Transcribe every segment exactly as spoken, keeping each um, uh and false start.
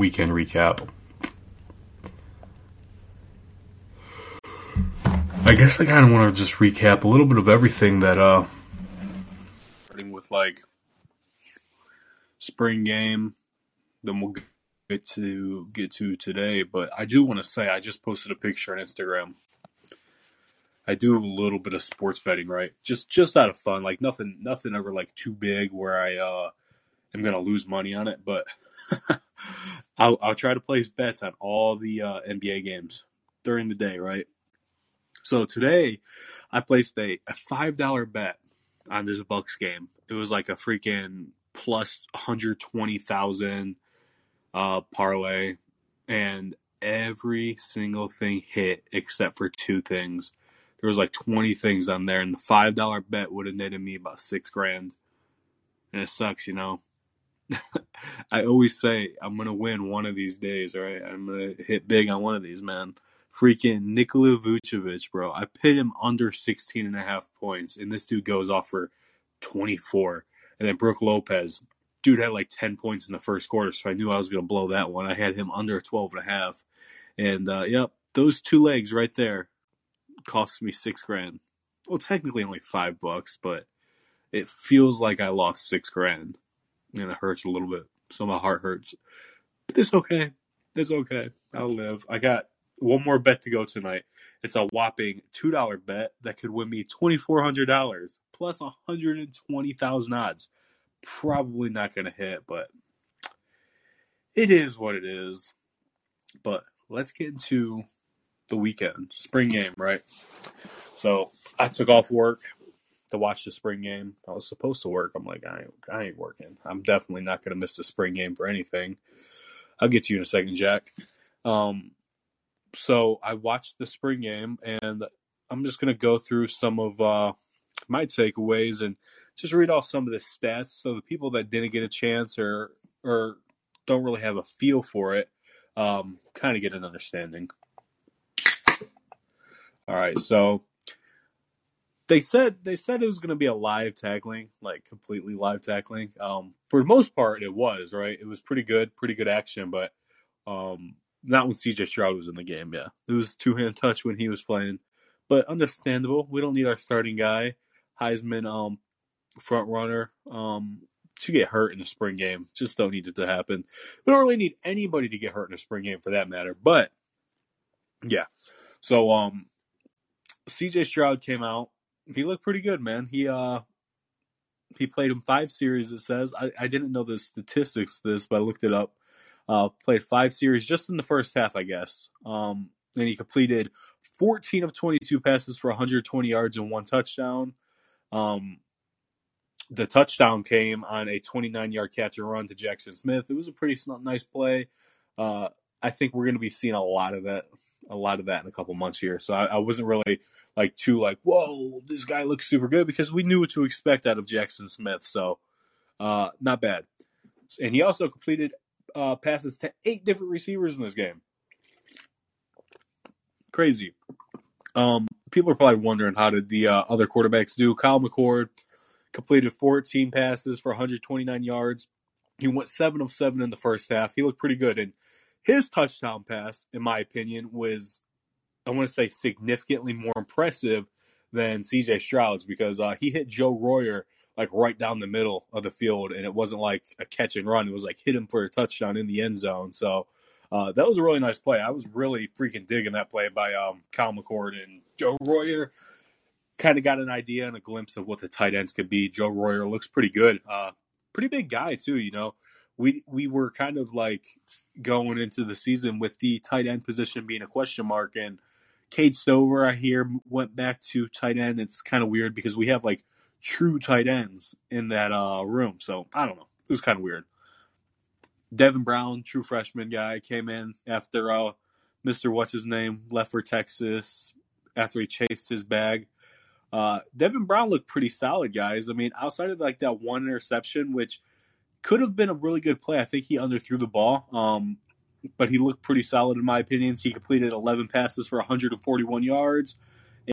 weekend recap. I guess I kind of want to just recap a little bit of everything that, uh, starting with like spring game, then we'll get to get to today. But I do want to say I just posted a picture on Instagram. I do a little bit of sports betting, right? Just just out of fun, like nothing, nothing ever like too big where I uh, am gonna lose money on it. But I'll, I'll try to place bets on all the uh, N B A games during the day, right? So today, I placed a, a five dollar bet on this Bucks game. It was like a freaking plus one hundred twenty thousand uh, parlay. And every single thing hit except for two things. There was like twenty things on there. And the five dollar bet would have netted me about six grand. And it sucks, you know. I always say I'm going to win one of these days, right? I'm going to hit big on one of these, man. Freaking Nikola Vucevic, bro. I pit him under sixteen and a half points, and this dude goes off for twenty-four. And then Brooke Lopez, dude had like ten points in the first quarter, so I knew I was going to blow that one. I had him under twelve and a half. And, uh, yep, those two legs right there cost me six grand. Well, technically only five bucks, but it feels like I lost six grand. And it hurts a little bit. So my heart hurts. But it's okay. It's okay. I'll live. I got one more bet to go tonight. It's a whopping two dollar bet that could win me two thousand four hundred dollars plus one hundred twenty thousand odds. Probably not going to hit, but it is what it is. But let's get into the weekend. Spring game, right? So I took off work to watch the spring game. I was supposed to work. I'm like, I ain't, I ain't working. I'm definitely not going to miss the spring game for anything. I'll get to you in a second, Jack. Um... So I watched the spring game, and I'm just going to go through some of uh, my takeaways and just read off some of the stats. So the people that didn't get a chance or or don't really have a feel for it um, kind of get an understanding. All right, so they said they said it was going to be a live tackling, like completely live tackling. Um, for the most part, it was, right? It was pretty good, pretty good action, but um, – not when C J Stroud was in the game, yeah. It was two-hand touch when he was playing. But understandable. We don't need our starting guy, Heisman um, front runner, um, to get hurt in the spring game. Just don't need it to happen. We don't really need anybody to get hurt in the spring game for that matter. But, yeah. So, um, C J Stroud came out. He looked pretty good, man. He uh, he played in five series, it says. I, I didn't know the statistics of this, but I looked it up. Uh, played five series just in the first half, I guess. Um, and he completed fourteen of twenty-two passes for one hundred twenty yards and one touchdown. Um, the touchdown came on a twenty-nine yard catch and run to Jaxon Smith. It was a pretty nice play. Uh, I think we're going to be seeing a lot of that, a lot of that in a couple months here. So I, I wasn't really like too like, whoa, this guy looks super good because we knew what to expect out of Jaxon Smith. So uh, not bad. And he also completed Uh, passes to eight different receivers in this game. Crazy. Um, people are probably wondering how did the uh, other quarterbacks do. Kyle McCord completed fourteen passes for one hundred twenty-nine yards. He went seven of seven in the first half. He looked pretty good. And his touchdown pass, in my opinion, was, I want to say, significantly more impressive than C J Stroud's because uh, he hit Joe Royer like right down the middle of the field, and it wasn't like a catch and run. It was like hit him for a touchdown in the end zone. So uh, that was a really nice play. I was really freaking digging that play by um, Kyle McCord and Joe Royer. Kind of got an idea and a glimpse of what the tight ends could be. Joe Royer looks pretty good. Uh, pretty big guy too, you know. We, we were kind of like going into the season with the tight end position being a question mark, and Cade Stover, I hear, went back to tight end. It's kind of weird because we have like true tight ends in that uh, room. So, I don't know. It was kind of weird. Devin Brown, true freshman guy, came in after uh, Mister What's-His-Name left for Texas after he chased his bag. Uh, Devin Brown looked pretty solid, guys. I mean, outside of like that one interception, which could have been a really good play. I think he underthrew the ball, um, but he looked pretty solid in my opinion. He completed eleven passes for one hundred forty-one yards,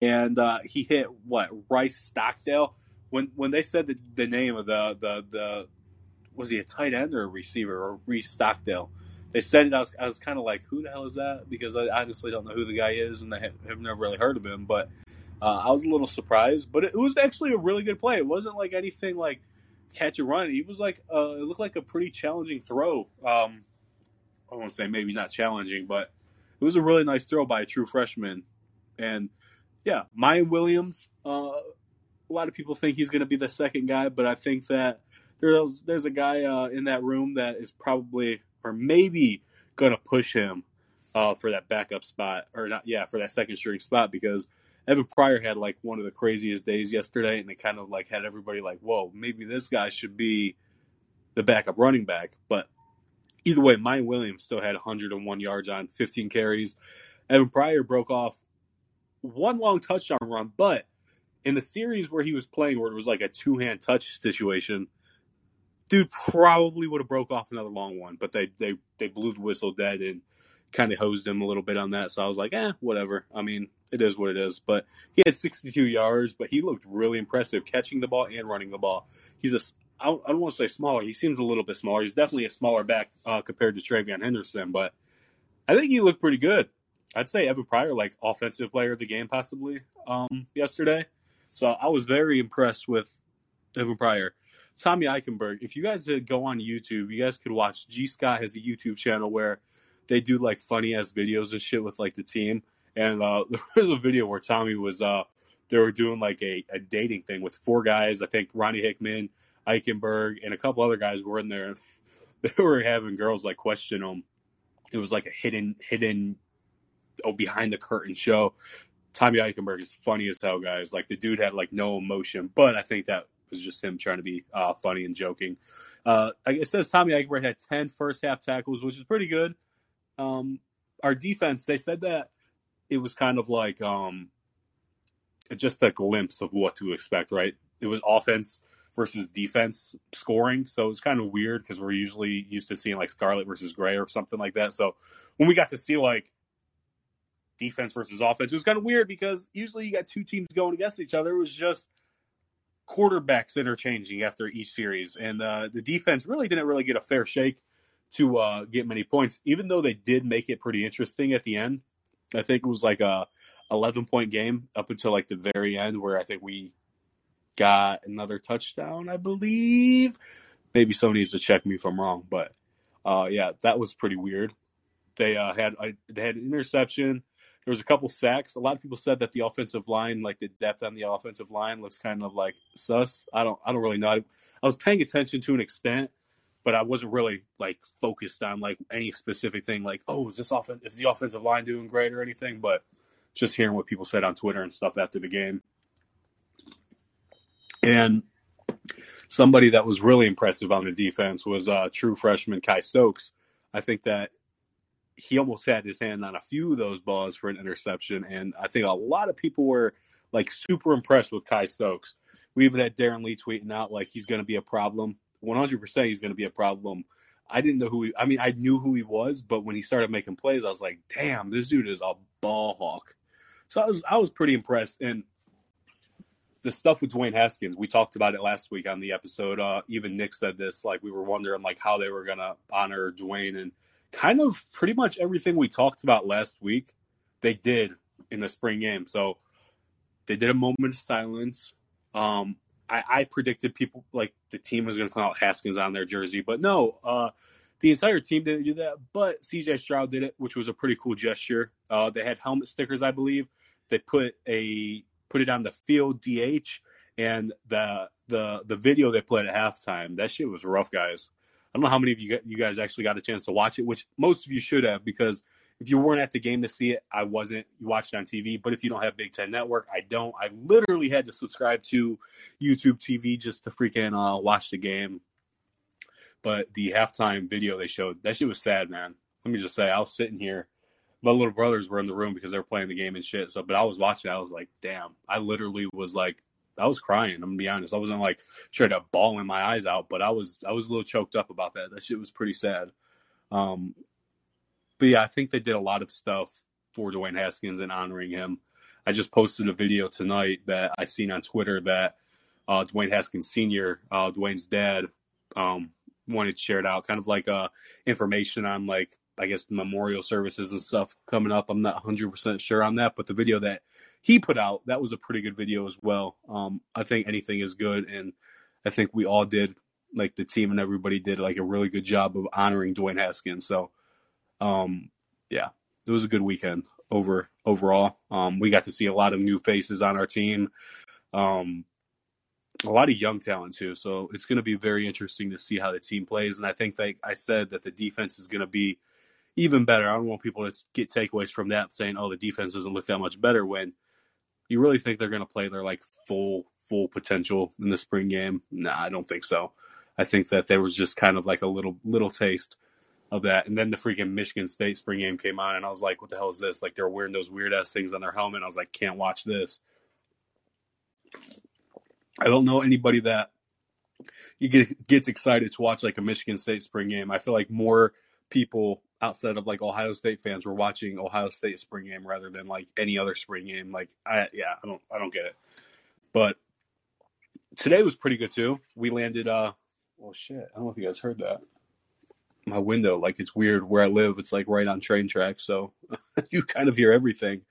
and uh, he hit, what, Reese Stockdale? When when they said the, the name of the, the, the – was he a tight end or a receiver or Reese Stockdale? they said it, I was, I was kind of like, who the hell is that? Because I honestly don't know who the guy is, and I have never really heard of him. But uh, I was a little surprised. But it, it was actually a really good play. It wasn't like anything like catch and run. It was like uh, it looked like a pretty challenging throw. Um, I won't say maybe not challenging, but it was a really nice throw by a true freshman. And yeah, Miyan Williams. Uh, a lot of people think he's going to be the second guy, but I think that there's there's a guy uh, in that room that is probably or maybe going to push him uh, for that backup spot or not. Yeah, for that second string spot, because Evan Pryor had like one of the craziest days yesterday, and it kind of like had everybody like, whoa, maybe this guy should be the backup running back. But either way, Miyan Williams still had one hundred one yards on fifteen carries. Evan Pryor broke off one long touchdown run, but in the series where he was playing, where it was like a two-hand touch situation, dude probably would have broke off another long one, but they they they blew the whistle dead and kind of hosed him a little bit on that. So I was like, eh, whatever. I mean, it is what it is. But he had sixty-two yards, but he looked really impressive catching the ball and running the ball. He's a, I don't, I don't want to say smaller. He seems a little bit smaller. He's definitely a smaller back uh, compared to TreVeyon Henderson, but I think he looked pretty good. I'd say Evan Pryor, like offensive player of the game possibly um, yesterday. So I was very impressed with Evan Pryor. Tommy Eichenberg, if you guys did go on YouTube, you guys could watch. G. Scott has a YouTube channel where they do, like, funny-ass videos and shit with, like, the team. And uh, there was a video where Tommy was uh, – they were doing, like, a, a dating thing with four guys. I think Ronnie Hickman, Eichenberg, and a couple other guys were in there. They were having girls, like, question them. It was, like, a hidden – hidden, oh, behind-the-curtain show. Tommy Eichenberg is funny as hell, guys. Like, the dude had, like, no emotion. But I think that was just him trying to be uh, funny and joking. Uh, it says Tommy Eichenberg had ten first-half tackles, which is pretty good. Um, our defense, they said that it was kind of like um, just a glimpse of what to expect, right? It was offense versus defense scoring, so it was kind of weird because we're usually used to seeing like Scarlet versus Gray or something like that. So when we got to see like defense versus offense, it was kind of weird because usually you got two teams going against each other. It was just quarterbacks interchanging after each series, and uh, the defense really didn't really get a fair shake to uh, get many points, even though they did make it pretty interesting at the end. I think it was like a eleven-point game up until like the very end where I think we got another touchdown, I believe. Maybe somebody needs to check me if I'm wrong, but uh, yeah, that was pretty weird. They uh, had uh, they had an interception. There was a couple sacks. A lot of people said that the offensive line, like the depth on the offensive line, looks kind of like sus. I don't I don't really know. I was paying attention to an extent, but I wasn't really like focused on like any specific thing. Like, oh, is this offense? Is the offensive line doing great or anything? But just hearing what people said on Twitter and stuff after the game. And somebody that was really impressive on the defense was uh, true freshman Kai Stokes. I think that he almost had his hand on a few of those balls for an interception, and I think a lot of people were like super impressed with Kai Stokes. We even had Darren Lee tweeting out like he's going to be a problem. one hundred percent he's going to be a problem. I didn't know who he – I mean, I knew who he was, but when he started making plays, I was like, damn, this dude is a ball hawk. So I was I was pretty impressed. And the stuff with Dwayne Haskins, we talked about it last week on the episode. Uh, even Nick said this, like we were wondering like how they were going to honor Dwayne. And kind of pretty much everything we talked about last week, they did in the spring game. So they did a moment of silence. Um I, I predicted people like the team was going to call out Haskins on their jersey, but no, uh, the entire team didn't do that. But C J Stroud did it, which was a pretty cool gesture. Uh, they had helmet stickers, I believe. They put a put it on the field D H, and the the the video they played at halftime. That shit was rough, guys. I don't know how many of you you guys actually got a chance to watch it, which most of you should have, because if you weren't at the game to see it, I wasn't. You watched it on T V. But if you don't have Big Ten Network, I don't. I literally had to subscribe to YouTube T V just to freaking uh, watch the game. But the halftime video they showed, that shit was sad, man. Let me just say, I was sitting here. My little brothers were in the room because they were playing the game and shit. So, but I was watching. I was like, damn. I literally was like, I was crying. I'm going to be honest. I wasn't like trying to bawling my eyes out, but I was, I was a little choked up about that. That shit was pretty sad. Um, But, yeah, I think they did a lot of stuff for Dwayne Haskins and honoring him. I just posted a video tonight that I seen on Twitter that uh, Dwayne Haskins Senior, uh, Dwayne's dad, um, wanted shared out, kind of like uh, information on, like, I guess, memorial services and stuff coming up. I'm not one hundred percent sure on that, but the video that he put out, that was a pretty good video as well. Um, I think anything is good, and I think we all did, like the team and everybody did, like a really good job of honoring Dwayne Haskins. So, um, yeah, it was a good weekend over overall. Um, we got to see a lot of new faces on our team, um, a lot of young talent too. So it's going to be very interesting to see how the team plays. And I think, like I said, that the defense is going to be even better. I don't want people to get takeaways from that saying, oh, the defense doesn't look that much better, when you really think they're going to play their like full, full potential in the spring game. Nah, I don't think so. I think that there was just kind of like a little, little taste of that. And then the freaking Michigan State spring game came on and I was like, what the hell is this? Like, they're wearing those weird ass things on their helmet. I was like, can't watch this. I don't know anybody that you get, gets excited to watch like a Michigan State spring game. I feel like more people outside of like Ohio State fans were watching Ohio State spring game rather than like any other spring game. Like, I, yeah, I don't, I don't get it. But today was pretty good too. We landed, uh, well, shit, I don't know if you guys heard that. My window, like, it's weird where I live. It's, like, right on train tracks, so you kind of hear everything.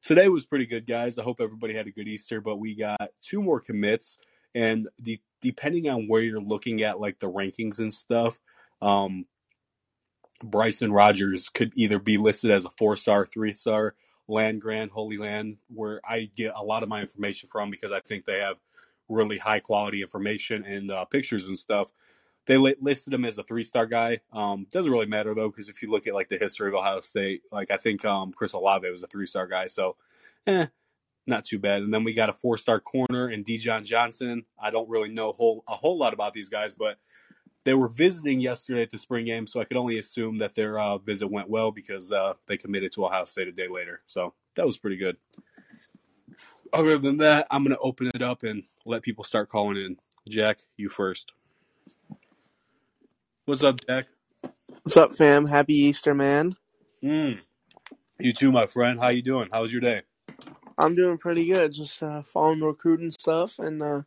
Today was pretty good, guys. I hope everybody had a good Easter, but we got two more commits, and the, depending on where you're looking at, like, the rankings and stuff, um, Bryson Rogers could either be listed as a four-star, three-star, Land Grant, Holy Land, where I get a lot of my information from because I think they have really high quality information and uh, pictures and stuff. They listed him as a three-star guy. Um, doesn't really matter though, because if you look at like the history of Ohio State, like I think um, Chris Olave was a three-star guy, so eh, not too bad. And then we got a four-star corner and Dejon Johnson. I don't really know whole, a whole lot about these guys, but they were visiting yesterday at the spring game, so I could only assume that their uh, visit went well because uh, they committed to Ohio State a day later. So that was pretty good. Other than that, I'm going to open it up and let people start calling in. Jack, you first. What's up, Jack? What's up, fam? Happy Easter, man. Mm. You too, my friend. How you doing? How was your day? I'm doing pretty good. Just uh, following recruiting stuff and uh,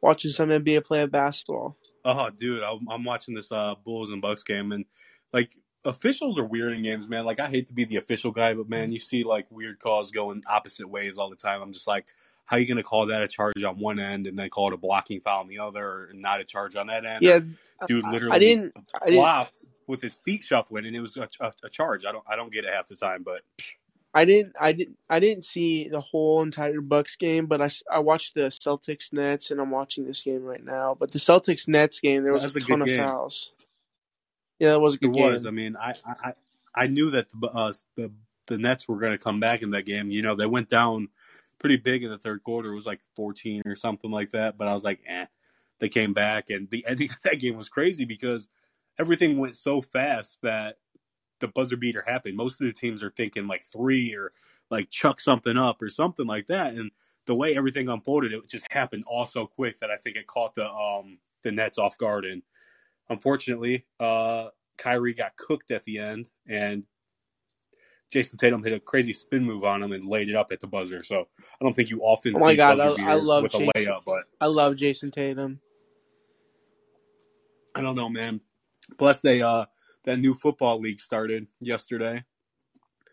watching some N B A play at basketball. Oh, dude, I'm, I'm watching this uh, Bulls and Bucks game, and, like, officials are weird in games, man. Like, I hate to be the official guy, but, man, you see, like, weird calls going opposite ways all the time. I'm just like, how are you going to call that a charge on one end and then call it a blocking foul on the other and not a charge on that end? Yeah, or, dude, literally I didn't, I flopped didn't, with his feet shuffling, and it was a, a, a charge. I don't I don't get it half the time, but I didn't I didn't I didn't see the whole entire Bucks game, but I, I watched the Celtics Nets, and I'm watching this game right now. But the Celtics Nets game, there was That's a ton a of fouls. Yeah, that was a good it game. It was. I mean, I, I, I knew that the, uh, the the Nets were going to come back in that game. You know, they went down pretty big in the third quarter. It was like fourteen or something like that. But I was like, eh. They came back, and the ending of that game was crazy because everything went so fast that the buzzer beater happened. Most of the teams are thinking like three or like chuck something up or something like that. And the way everything unfolded, it just happened all so quick that I think it caught the um the Nets off guard. And unfortunately, uh, Kyrie got cooked at the end, and Jason Tatum hit a crazy spin move on him and laid it up at the buzzer. So I don't think you often oh my see God, buzzer I, I love with Jason, a layup. But I love Jason Tatum. I don't know, man. Plus, they uh, that new football league started yesterday.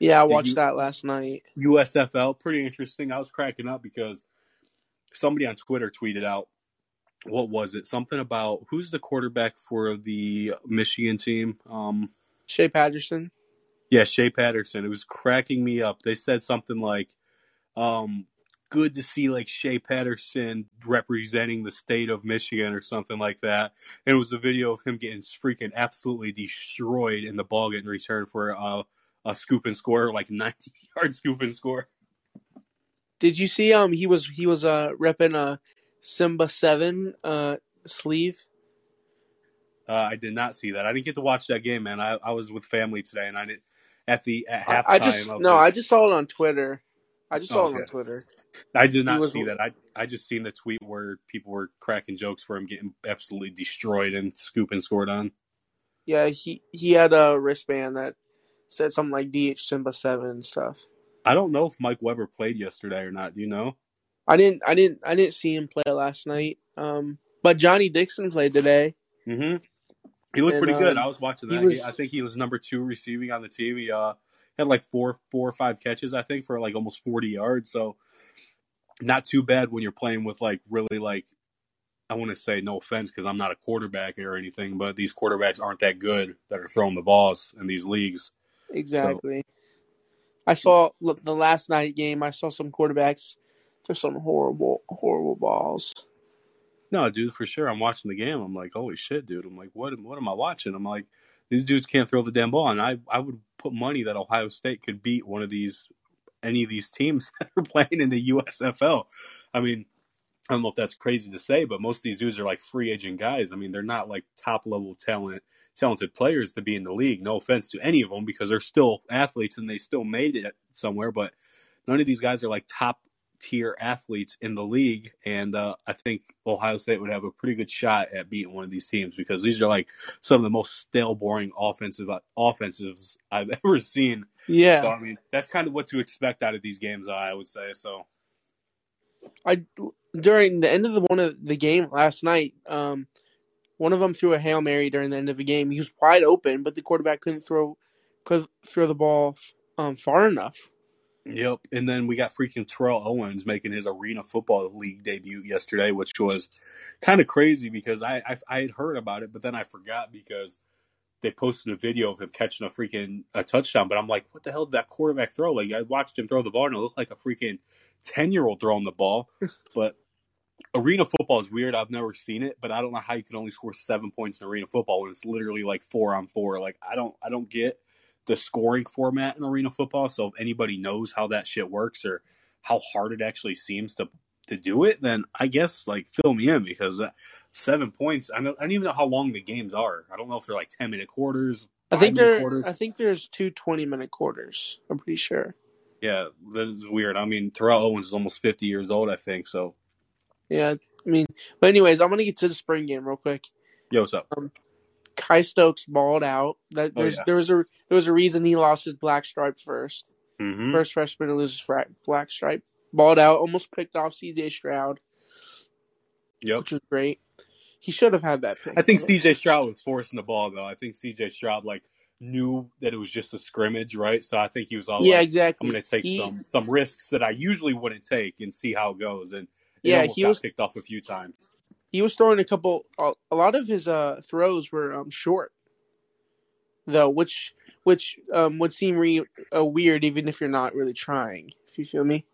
Yeah, I the watched U- that last night. U S F L, pretty interesting. I was cracking up because somebody on Twitter tweeted out, what was it? Something about who's the quarterback for the Michigan team? Um, Shea Patterson. Yeah, Shea Patterson. It was cracking me up. They said something like, um, good to see like Shea Patterson representing the state of Michigan or something like that. And it was a video of him getting freaking absolutely destroyed and the ball getting returned for uh, a scoop and score, like ninety yard scoop and score. Did you see um he was he was uh repping a uh... Simba seven uh, sleeve. Uh, I did not see that. I didn't get to watch that game, man. I, I was with family today, and I did at the at halftime. I just no, this. I just saw it on Twitter. I just saw oh, it okay. on Twitter. I did not was, see that. I I just seen the tweet where people were cracking jokes for him getting absolutely destroyed and scoop and scored on. Yeah, he he had a wristband that said something like D H Simba seven and stuff. I don't know if Mike Weber played yesterday or not. Do you know? I didn't, I didn't, I didn't see him play last night. Um, but Johnny Dixon played today. Mm-hmm. He looked and, pretty good. Um, I was watching that. He was, I think he was number two receiving on the team. He uh, had like four, four or five catches, I think, for like almost forty yards. So not too bad when you're playing with like really like, I want to say no offense because I'm not a quarterback or anything, but these quarterbacks aren't that good that are throwing the balls in these leagues. Exactly. So. I saw look, the last night game, I saw some quarterbacks throw some horrible, horrible balls. No, dude, for sure. I'm watching the game. I'm like, holy shit, dude. I'm like, what, what am I watching? I'm like, these dudes can't throw the damn ball. And I, I would put money that Ohio State could beat one of these, any of these teams that are playing in the U S F L. I mean, I don't know if that's crazy to say, but most of these dudes are like free agent guys. I mean, they're not like top level talent, talented players to be in the league. No offense to any of them because they're still athletes and they still made it somewhere. But none of these guys are like top tier athletes in the league, and uh, I think Ohio State would have a pretty good shot at beating one of these teams because these are like some of the most stale, boring offensive offensives I've ever seen. Yeah, so I mean that's kind of what to expect out of these games, I would say. So, I during the end of the one of the game last night, um, one of them threw a Hail Mary during the end of the game. He was wide open, but the quarterback couldn't throw could throw the ball um, far enough. Yep, and then we got freaking Terrell Owens making his Arena Football League debut yesterday, which was kind of crazy because I, I I had heard about it, but then I forgot because they posted a video of him catching a freaking a touchdown. But I'm like, what the hell did that quarterback throw? Like I watched him throw the ball, and it looked like a freaking ten-year-old throwing the ball. But Arena Football is weird. I've never seen it, but I don't know how you can only score seven points in Arena Football when it's literally like four on four. Like I don't I don't get the scoring format in Arena Football. So if anybody knows how that shit works or how hard it actually seems to to do it, then I guess like fill me in because uh, seven points. I don't, I don't even know how long the games are. I don't know if they're like ten minute quarters. I think there. Quarters. I think there's two twenty minute quarters. I'm pretty sure. Yeah, that is weird. I mean, Terrell Owens is almost fifty years old, I think. So. Yeah, I mean, but anyways, I'm gonna get to the spring game real quick. Yo, what's up? Um, Kai Stokes balled out. That there's, oh, yeah. There was a there was a reason he lost his black stripe first. Mm-hmm. First freshman to lose his fra- black stripe. Balled out. Almost picked off C J Stroud. Yep, which was great. He should have had that pick. I think C J Stroud was forcing the ball though. I think C J Stroud like knew that it was just a scrimmage, right? So I think he was all yeah, like, exactly. I'm going to take he, some some risks that I usually wouldn't take and see how it goes. And it yeah, he got was picked off a few times. He was throwing a couple – a lot of his uh, throws were um, short, though, which which um, would seem re- uh, weird even if you're not really trying, if you feel me.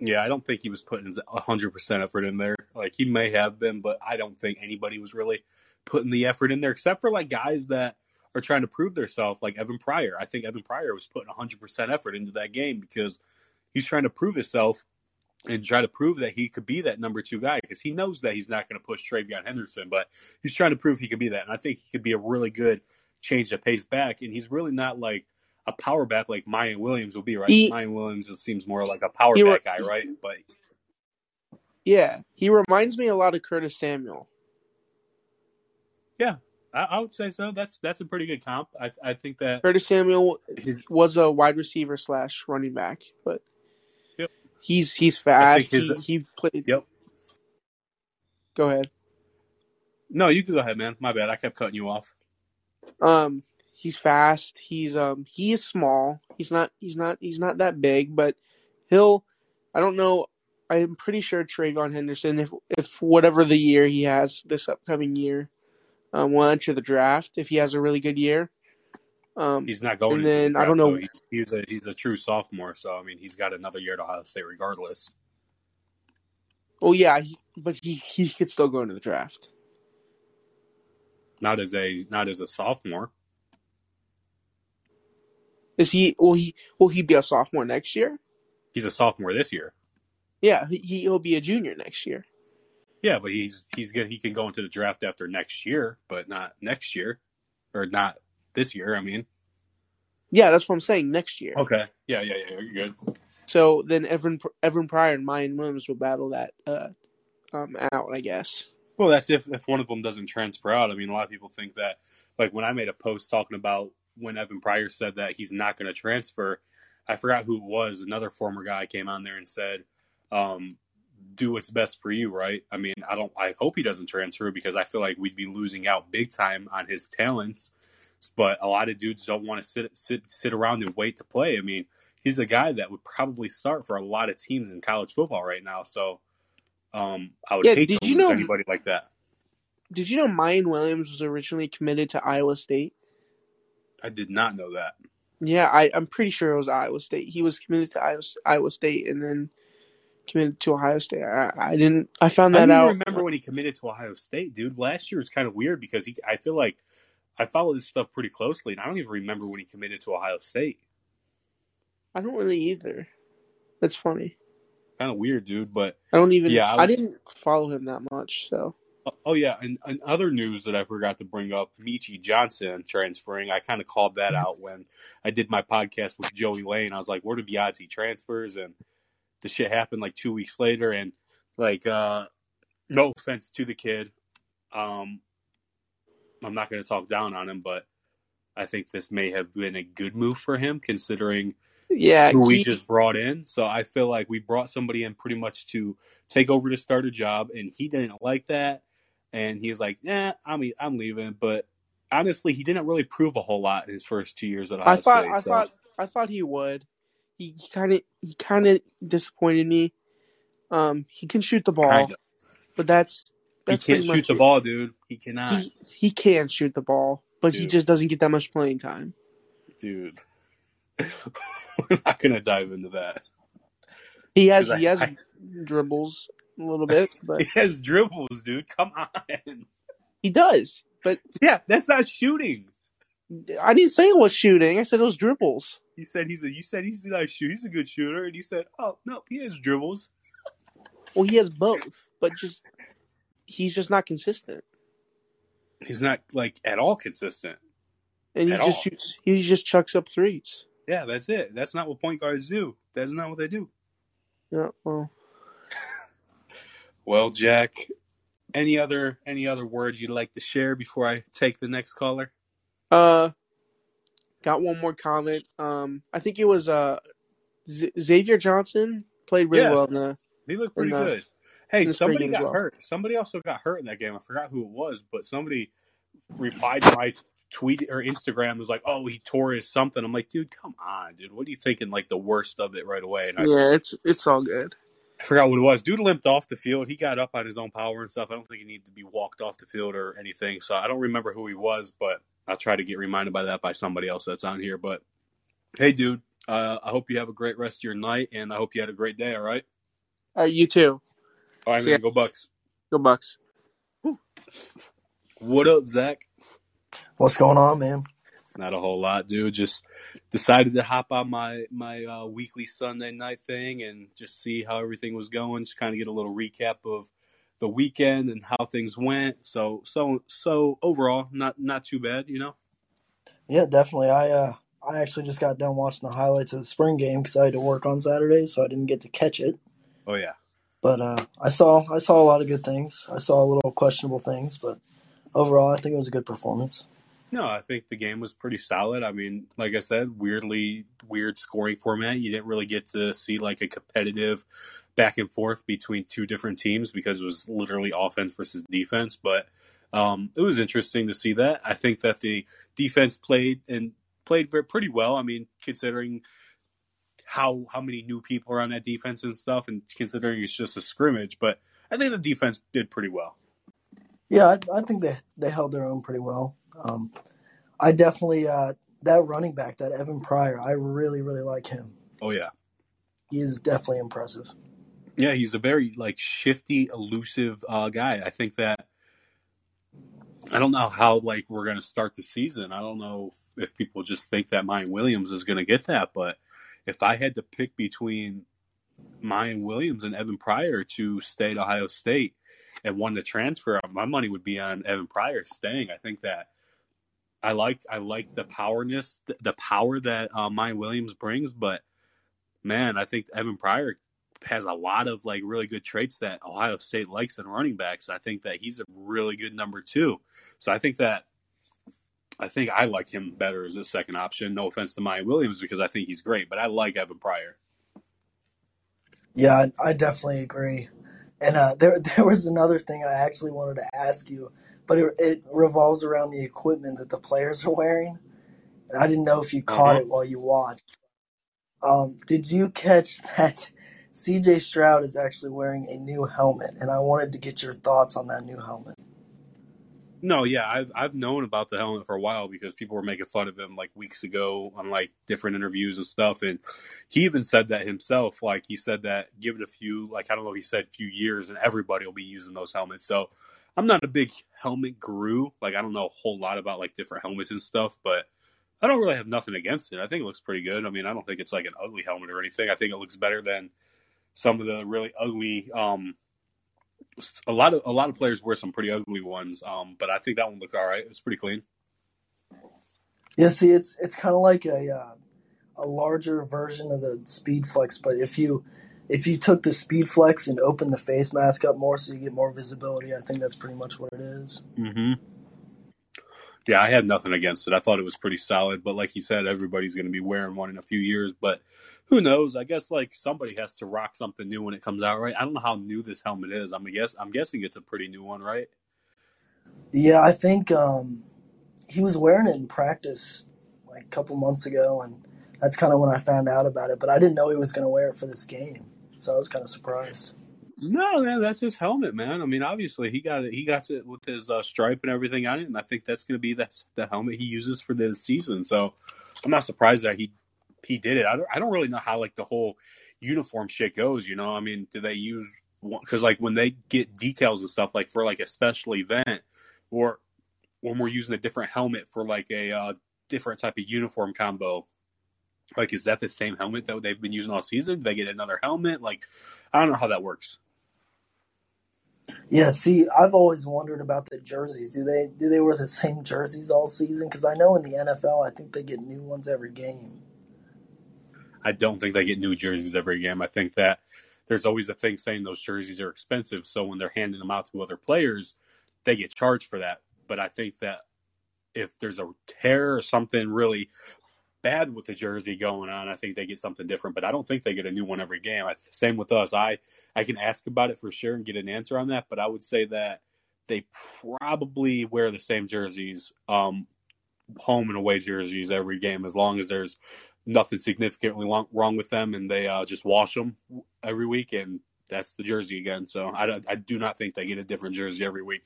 Yeah, I don't think he was putting his one hundred percent effort in there. Like, he may have been, but I don't think anybody was really putting the effort in there except for, like, guys that are trying to prove themselves, like Evan Pryor. I think Evan Pryor was putting one hundred percent effort into that game because he's trying to prove himself and try to prove that he could be that number two guy because he knows that he's not going to push TreVeyon Henderson, but he's trying to prove he could be that. And I think he could be a really good change of pace back. And he's really not like a power back like Miyan Williams will be, right? He, Miyan Williams it seems more like a power back re- guy, right? But yeah, he reminds me a lot of Curtis Samuel. Yeah, I, I would say so. That's that's a pretty good comp. I, I think that Curtis Samuel his, was a wide receiver slash running back, but. He's he's fast. His, he, he played. Yep. Go ahead. No, you can go ahead, man. My bad. I kept cutting you off. Um, he's fast. He's um he is small. He's not he's not he's not that big, but he'll. I don't know. I'm pretty sure TreVeyon Henderson, if if whatever the year he has this upcoming year, um, will enter the draft if he has a really good year. Um, he's not going. And then the draft, I don't know. He's, he's a he's a true sophomore, so I mean, he's got another year at Ohio State, regardless. Oh yeah, he, but he, he could still go into the draft. Not as a not as a sophomore. Is he? Will he? Will he be a sophomore next year? He's a sophomore this year. Yeah, he he'll be a junior next year. Yeah, but he's he's gonna he can go into the draft after next year, but not next year, or not. This year, I mean. Yeah, that's what I'm saying. Next year. Okay. Yeah, yeah, yeah. You're good. So then Evan, Evan Pryor and Miyan Williams will battle that uh, um, out, I guess. Well, that's if, if one of them doesn't transfer out. I mean, a lot of people think that, like when I made a post talking about when Evan Pryor said that he's not going to transfer, I forgot who it was. Another former guy came on there and said um, do what's best for you, right? I mean, I don't. I hope he doesn't transfer because I feel like we'd be losing out big time on his talents. But a lot of dudes don't want to sit sit sit around and wait to play. I mean, he's a guy that would probably start for a lot of teams in college football right now. So um, I would yeah, hate to lose you know, anybody like that. Did you know Miyan Williams was originally committed to Iowa State? I did not know that. Yeah, I, I'm pretty sure it was Iowa State. He was committed to Iowa, Iowa State and then committed to Ohio State. I, I didn't. I found that I out. I remember when he committed to Ohio State, dude. Last year was kind of weird because he. I feel like I follow this stuff pretty closely, and I don't even remember when he committed to Ohio State. I don't really either. That's funny. Kind of weird, dude. But I don't even. Yeah, I, I didn't follow him that much, so. Oh, yeah, and, and other news that I forgot to bring up, Meechie Johnson transferring. I kind of called that out when I did my podcast with Joey Lane. I was like, what are the odds he transfers? And the shit happened like two weeks later. And, like, uh, no offense to the kid. Um, I'm not going to talk down on him, but I think this may have been a good move for him considering yeah, who he... we just brought in. So I feel like we brought somebody in pretty much to take over the starter job, and he didn't like that. And he was like, "Nah, I'm I'm leaving." But honestly, he didn't really prove a whole lot in his first two years at Ohio I thought, State. I so. thought I thought he would. He kind of he kind of disappointed me. Um, he can shoot the ball, kinda. but that's that's he can't shoot much the it. ball, dude. He cannot. He, he can shoot the ball, but dude. he just doesn't get that much playing time. Dude, we're not gonna dive into that. He has he I, has I, dribbles. A little bit, but he has dribbles, dude. Come on, he does. But yeah, that's not shooting. I didn't say it was shooting. I said it was dribbles. You said he's a. You said he's not shoot. He's a good shooter, and you said, "Oh no, he has dribbles." Well, he has both, but just he's just not consistent. He's not like at all consistent. And he at just all. shoots. He just chucks up threes. Yeah, that's it. That's not what point guards do. That's not what they do. Yeah. Well. Well, Jack, any other any other words you'd like to share before I take the next caller? Uh, got one more comment. Um, I think it was uh, Z- Xavier Johnson played really yeah, well. In the, he looked pretty the, good. Hey, somebody got well. hurt. Somebody also got hurt in that game. I forgot who it was, but somebody replied to my tweet or Instagram was like, "Oh, he tore his something." I'm like, "Dude, come on, dude. What are you thinking? Like the worst of it right away?" And I, yeah, it's it's all good. I forgot what it was. Dude limped off the field. He got up on his own power and stuff. I don't think he needed to be walked off the field or anything. So I don't remember who he was, but I'll try to get reminded by that by somebody else that's on here. But, hey, dude, uh, I hope you have a great rest of your night, and I hope you had a great day, all right? All right, you too. All right, See man, ya. Go Bucks. Go Bucks. Woo. What up, Zach? What's going on, man? Not a whole lot, dude. Just decided to hop on my my uh, weekly Sunday night thing and just see how everything was going. Just kind of get a little recap of the weekend and how things went. So so so overall, not not too bad, you know. Yeah, definitely. I uh, I actually just got done watching the highlights of the spring game because I had to work on Saturday, so I didn't get to catch it. Oh yeah. But uh, I saw I saw a lot of good things. I saw a little questionable things, but overall, I think it was a good performance. No, I think the game was pretty solid. I mean, like I said, weirdly weird scoring format. You didn't really get to see like a competitive back and forth between two different teams because it was literally offense versus defense. But um, it was interesting to see that. I think that the defense played and played very, pretty well. I mean, considering how how many new people are on that defense and stuff, and considering it's just a scrimmage, but I think the defense did pretty well. Yeah, I, I think they, they held their own pretty well. Um, I definitely uh, that running back, that Evan Pryor, I really, really like him. Oh yeah, he is definitely impressive. Yeah, he's a very like shifty, elusive uh, guy. I think that I don't know how like we're gonna start the season. I don't know if, if people just think that Miyan Williams is gonna get that, but if I had to pick between Miyan Williams and Evan Pryor to stay at Ohio State and won the transfer, my money would be on Evan Pryor staying. I think that. I like I like the powerness, the power that uh, Miyan Williams brings, but man, I think Evan Pryor has a lot of like really good traits that Ohio State likes in running backs. I think that he's a really good number two, so I think that I think I like him better as a second option. No offense to Miyan Williams because I think he's great, but I like Evan Pryor. Yeah, I, I definitely agree. And uh, there there was another thing I actually wanted to ask you, but it, it revolves around the equipment that the players are wearing. And I didn't know if you caught mm-hmm. it while you watched. Um, did you catch that C J Stroud is actually wearing a new helmet? And I wanted to get your thoughts on that new helmet. No, yeah, I've I've known about the helmet for a while because people were making fun of him like weeks ago on like different interviews and stuff, and he even said that himself. Like he said that, give it a few, like I don't know, he said few years, and everybody will be using those helmets. So I'm not a big helmet guru. Like I don't know a whole lot about like different helmets and stuff, but I don't really have nothing against it. I think it looks pretty good. I mean, I don't think it's like an ugly helmet or anything. I think it looks better than some of the really ugly. Um, A lot of a lot of players wear some pretty ugly ones, um, but I think that one looked all right. It was pretty clean. Yeah, see, it's it's kind of like a uh, a larger version of the SpeedFlex, but if you if you took the SpeedFlex and opened the face mask up more, so you get more visibility, I think that's pretty much what it is. Mm-hmm. Yeah, I had nothing against it. I thought it was pretty solid, but like you said, everybody's going to be wearing one in a few years. But who knows? I guess like somebody has to rock something new when it comes out, right? I don't know how new this helmet is. I'm guess I'm guessing it's a pretty new one, right? Yeah, I think um, he was wearing it in practice like a couple months ago, and that's kind of when I found out about it. But I didn't know he was going to wear it for this game, so I was kind of surprised. No, man, that's his helmet, man. I mean, obviously he got it. He got it with his uh, stripe and everything on it, and I think that's going to be that's the helmet he uses for this season. So I'm not surprised that he he did it. I don't, I don't really know how like the whole uniform shit goes. You know, I mean, do they use one, because like when they get decals and stuff like for like a special event, or when we're using a different helmet for like a uh, different type of uniform combo. Like, is that the same helmet that they've been using all season? Do they get another helmet? Like, I don't know how that works. Yeah, see, I've always wondered about the jerseys. Do they do they wear the same jerseys all season? Because I know in the N F L, I think they get new ones every game. I don't think they get new jerseys every game. I think that there's always a thing saying those jerseys are expensive, so when they're handing them out to other players, they get charged for that. But I think that if there's a tear or something really bad with the jersey going on, I think they get something different, but I don't think they get a new one every game. I, same with us. I, I can ask about it for sure and get an answer on that, but I would say that they probably wear the same jerseys, um, home and away jerseys every game, as long as there's nothing significantly long, wrong with them and they uh, just wash them every week, and that's the jersey again. So I, I do not think they get a different jersey every week.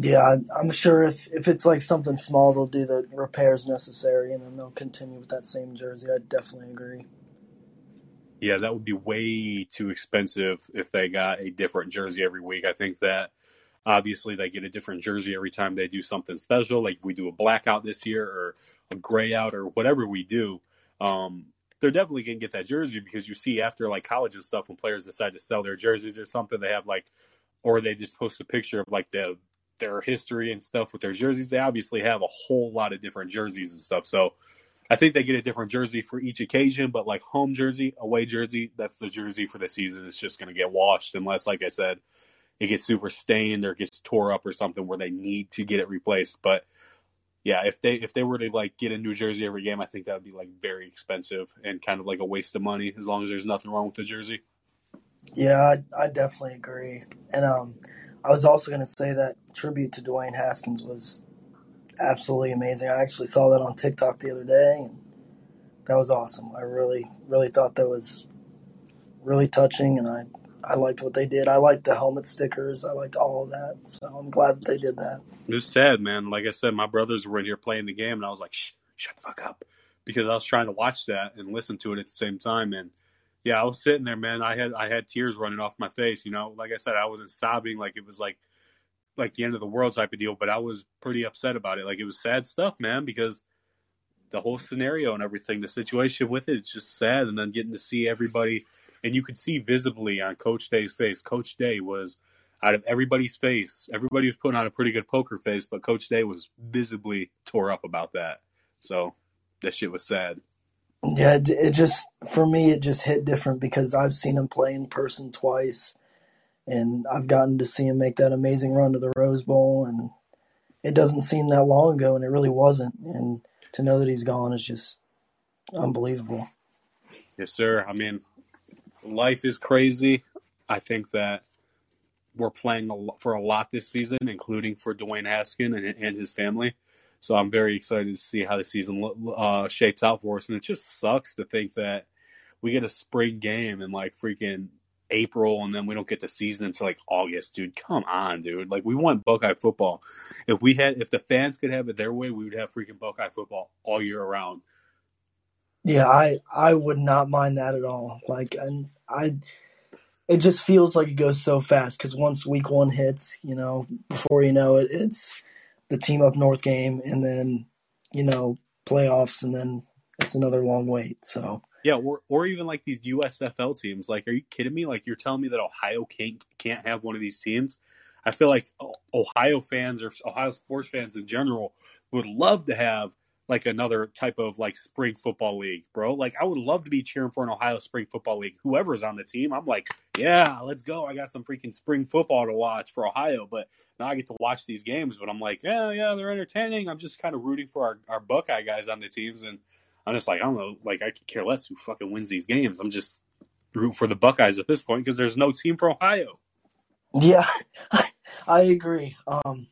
Yeah, I'm sure if, if it's like something small, they'll do the repairs necessary, and then they'll continue with that same jersey. I definitely agree. Yeah, that would be way too expensive if they got a different jersey every week. I think that obviously they get a different jersey every time they do something special, like we do a blackout this year or a grayout or whatever we do. Um, they're definitely going to get that jersey because you see after like college and stuff when players decide to sell their jerseys or something, they have like – or they just post a picture of like the – their history and stuff with their jerseys. They obviously have a whole lot of different jerseys and stuff. So I think they get a different jersey for each occasion, but like home jersey, away jersey, that's the jersey for the season. It's just going to get washed unless, like I said, it gets super stained or gets tore up or something where they need to get it replaced. But yeah, if they, if they were to like get a new jersey every game, I think that would be like very expensive and kind of like a waste of money as long as there's nothing wrong with the jersey. Yeah, I, I definitely agree. And, um, I was also going to say that tribute to Dwayne Haskins was absolutely amazing. I actually saw that on TikTok the other day, and that was awesome. I really, really thought that was really touching, and I, I liked what they did. I liked the helmet stickers. I liked all of that, so I'm glad that they did that. It was sad, man. Like I said, my brothers were in here playing the game, and I was like, shh, shut the fuck up, because I was trying to watch that and listen to it at the same time, and yeah, I was sitting there, man. I had I had tears running off my face. You know, like I said, I wasn't sobbing like it was like like the end of the world type of deal, but I was pretty upset about it. Like it was sad stuff, man, because the whole scenario and everything, the situation with it, it's just sad. And then getting to see everybody, and you could see visibly on Coach Day's face. Coach Day was out of everybody's face. Everybody was putting on a pretty good poker face, but Coach Day was visibly tore up about that. So that shit was sad. Yeah, it just, for me, it just hit different because I've seen him play in person twice, and I've gotten to see him make that amazing run to the Rose Bowl, and it doesn't seem that long ago, and it really wasn't. And to know that he's gone is just unbelievable. Yes, sir. I mean, life is crazy. I think that we're playing a lot, for a lot this season, including for Dwayne Haskins and, and his family. So I'm very excited to see how the season uh, shapes out for us. And it just sucks to think that we get a spring game in like freaking April and then we don't get the season until like August, dude. Come on, dude. Like, we want Buckeye football. If we had, if the fans could have it their way, we would have freaking Buckeye football all year around. Yeah, I, I would not mind that at all. Like, and I, it just feels like it goes so fast because once week one hits, you know, before you know it, it's the team up north game and then, you know, playoffs, and then it's another long wait. So yeah, or or even like these U S F L teams. Like, are you kidding me? Like, you're telling me that Ohio can't can't have one of these teams? I feel like Ohio fans or Ohio sports fans in general would love to have like another type of like spring football league, bro. Like, I would love to be cheering for an Ohio spring football league. Whoever's on the team, I'm like, yeah, let's go. I got some freaking spring football to watch for Ohio, but now I get to watch these games. But I'm like, yeah, yeah, they're entertaining. I'm just kind of rooting for our, our Buckeye guys on the teams, and I'm just like, I don't know, like, I could care less who fucking wins these games. I'm just rooting for the Buckeyes at this point because there's no team for Ohio. Yeah, I agree. Um,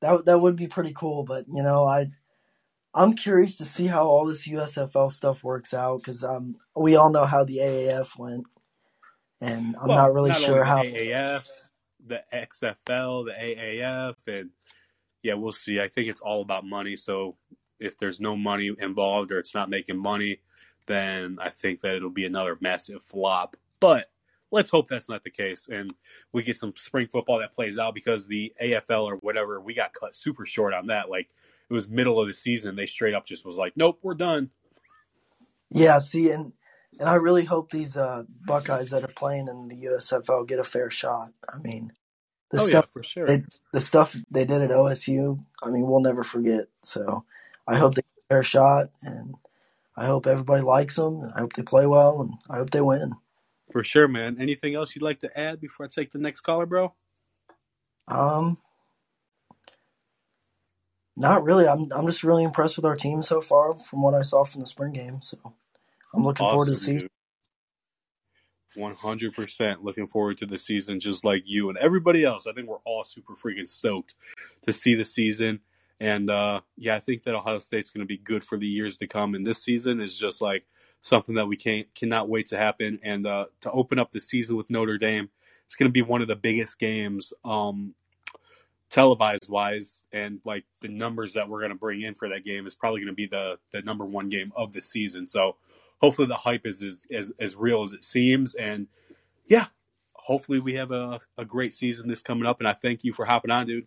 that that would be pretty cool, but, you know, I, I'm curious to see how all this U S F L stuff works out because um, we all know how the A A F went, and I'm well, not really not sure how – A A F, the X F L, the A A F, and, yeah, we'll see. I think it's all about money, so – if there's no money involved or it's not making money, then I think that it'll be another massive flop. But let's hope that's not the case and we get some spring football that plays out, because the A F L or whatever, we got cut super short on that. Like, it was middle of the season. They straight up just was like, nope, we're done. Yeah, see, and, and I really hope these uh, Buckeyes that are playing in the U S F L get a fair shot. I mean, the, oh, stuff, yeah, for sure. they, the stuff they did at O S U, I mean, we'll never forget, so – I hope they get their shot, and I hope everybody likes them, and I hope they play well, and I hope they win. For sure, man. Anything else you'd like to add before I take the next caller, bro? Um, not really. I'm I'm just really impressed with our team so far from what I saw from the spring game, so I'm looking awesome, forward to the season. one hundred percent looking forward to the season, just like you and everybody else. I think we're all super freaking stoked to see the season. And, uh, yeah, I think that Ohio State's going to be good for the years to come. And this season is just, like, something that we can't cannot wait to happen. And uh, to open up the season with Notre Dame, it's going to be one of the biggest games um, televised-wise. And, like, the numbers that we're going to bring in for that game is probably going to be the, the number one game of the season. So hopefully the hype is as, as, as real as it seems. And, yeah, hopefully we have a, a great season this coming up. And I thank you for hopping on, dude.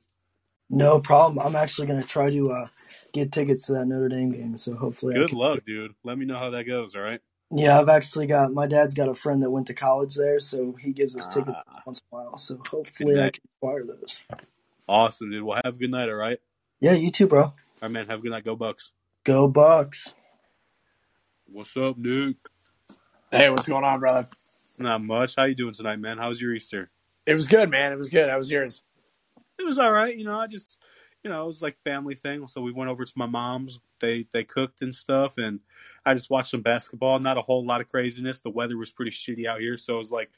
No problem. I'm actually going to try to uh, get tickets to that Notre Dame game, so hopefully Good I can... luck, dude. Let me know how that goes, all right? Yeah, I've actually got – my dad's got a friend that went to college there, so he gives us tickets ah, once in a while, so hopefully I can acquire those. Awesome, dude. Well, have a good night, all right? Yeah, you too, bro. All right, man. Have a good night. Go Bucks. Go Bucks. What's up, dude? Hey, what's going on, brother? Not much. How you doing tonight, man? How was your Easter? It was good, man. It was good. How was yours? It was all right. You know, I just, you know, it was like family thing. So we went over to my mom's. They they cooked and stuff. And I just watched some basketball. Not a whole lot of craziness. The weather was pretty shitty out here. So it was like,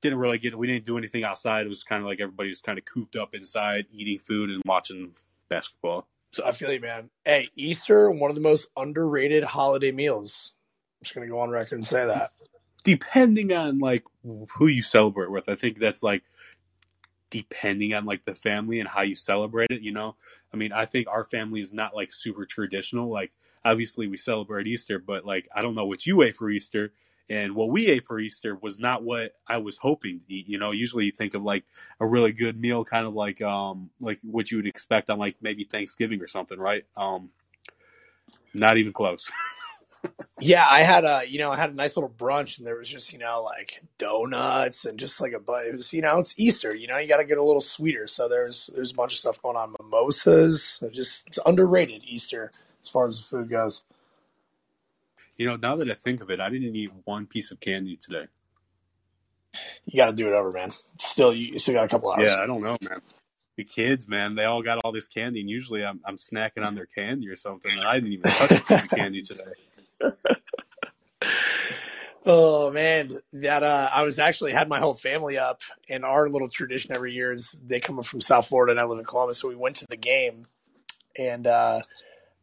didn't really get, we didn't do anything outside. It was kind of like everybody was kind of cooped up inside, eating food and watching basketball. So I feel you, man. Hey, Easter, one of the most underrated holiday meals. I'm just going to go on record and say that. Depending on like who you celebrate with. I think that's like, depending on like the family and how you celebrate it, you know. I mean, I think our family is not like super traditional. Like, obviously we celebrate Easter, but like, I don't know what you ate for Easter, and what we ate for Easter was not what I was hoping to eat. You know, usually you think of like a really good meal, kind of like um like what you would expect on like maybe Thanksgiving or something, right? Um, not even close. Yeah, I had a, you know, I had a nice little brunch, and there was just, you know, like donuts and just like a bunch. It was, you know, it's Easter, you know, you got to get a little sweeter. So there's, there's a bunch of stuff going on. Mimosas, it just, it's underrated Easter as far as the food goes. You know, now that I think of it, I didn't eat one piece of candy today. You got to do it over, man. Still, you, you still got a couple hours. Yeah, I don't know, man. The kids, man, they all got all this candy, and usually I'm, I'm snacking on their candy or something. And I didn't even touch the candy today. Oh man, that uh, I was actually had my whole family up, and our little tradition every year is they come up from South Florida, and I live in Columbus, so we went to the game, and uh,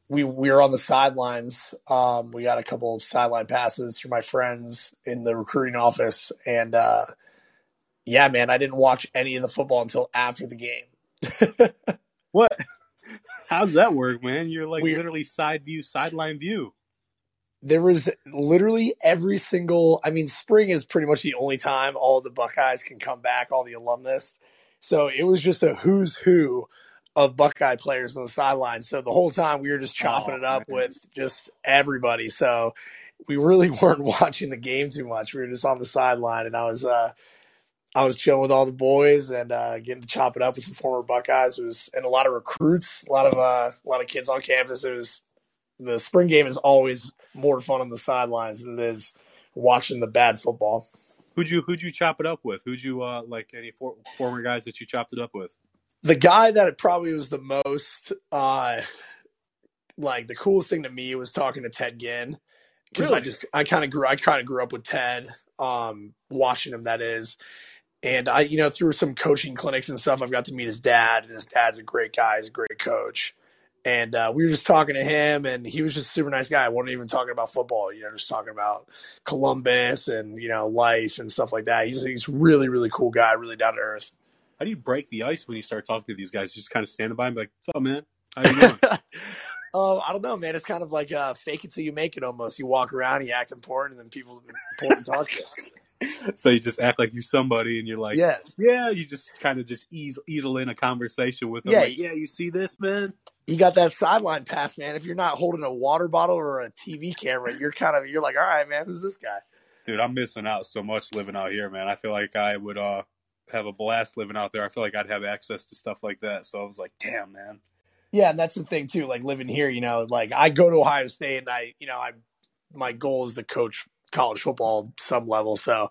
we we were on the sidelines. Um, we got a couple of sideline passes through my friends in the recruiting office, and uh, yeah, man, I didn't watch any of the football until after the game. What? How's that work, man? You're like we, literally side view, sideline view. There was literally every single – I mean, spring is pretty much the only time all the Buckeyes can come back, all the alumnus. So it was just a who's who of Buckeye players on the sideline. So the whole time we were just chopping oh, it up man. with just everybody. So we really weren't watching the game too much. We were just on the sideline, and I was uh, I was chilling with all the boys and uh, getting to chop it up with some former Buckeyes. It was, and a lot of recruits, a lot of, uh, a lot of kids on campus. It was – the spring game is always more fun on the sidelines than it is watching the bad football. Who'd you who'd you chop it up with? Who'd you uh, like any for, former guys that you chopped it up with? The guy that it probably was the most uh, like the coolest thing to me was talking to Ted Ginn, because really? I just I kind of grew I kind of grew up with Ted, um, watching him that is, and I you know through some coaching clinics and stuff, I've got to meet his dad, and his dad's a great guy, he's a great coach. And uh, we were just talking to him, and he was just a super nice guy. I wasn't even talking about football, you know, just talking about Columbus and, you know, life and stuff like that. He's he's really, really cool guy, really down to earth. How do you break the ice when you start talking to these guys? You just kind of standing by and be like, what's up, man? How you doing? Oh, I don't know, man. It's kind of like uh, fake it till you make it almost. You walk around, you act important, and then people important talk to you. So you just act like you're somebody, and you're like, yeah, yeah. You just kind of just ease, easel in a conversation with them. Yeah, like, yeah, you see this, man? You got that sideline pass, man. If you're not holding a water bottle or a T V camera, you're kind of you're like, all right, man, who's this guy? Dude, I'm missing out so much living out here, man. I feel like I would uh, have a blast living out there. I feel like I'd have access to stuff like that. So I was like, damn, man. Yeah, and that's the thing too. Like living here, you know, like I go to Ohio State, and I, you know, I my goal is to coach college football some level. So,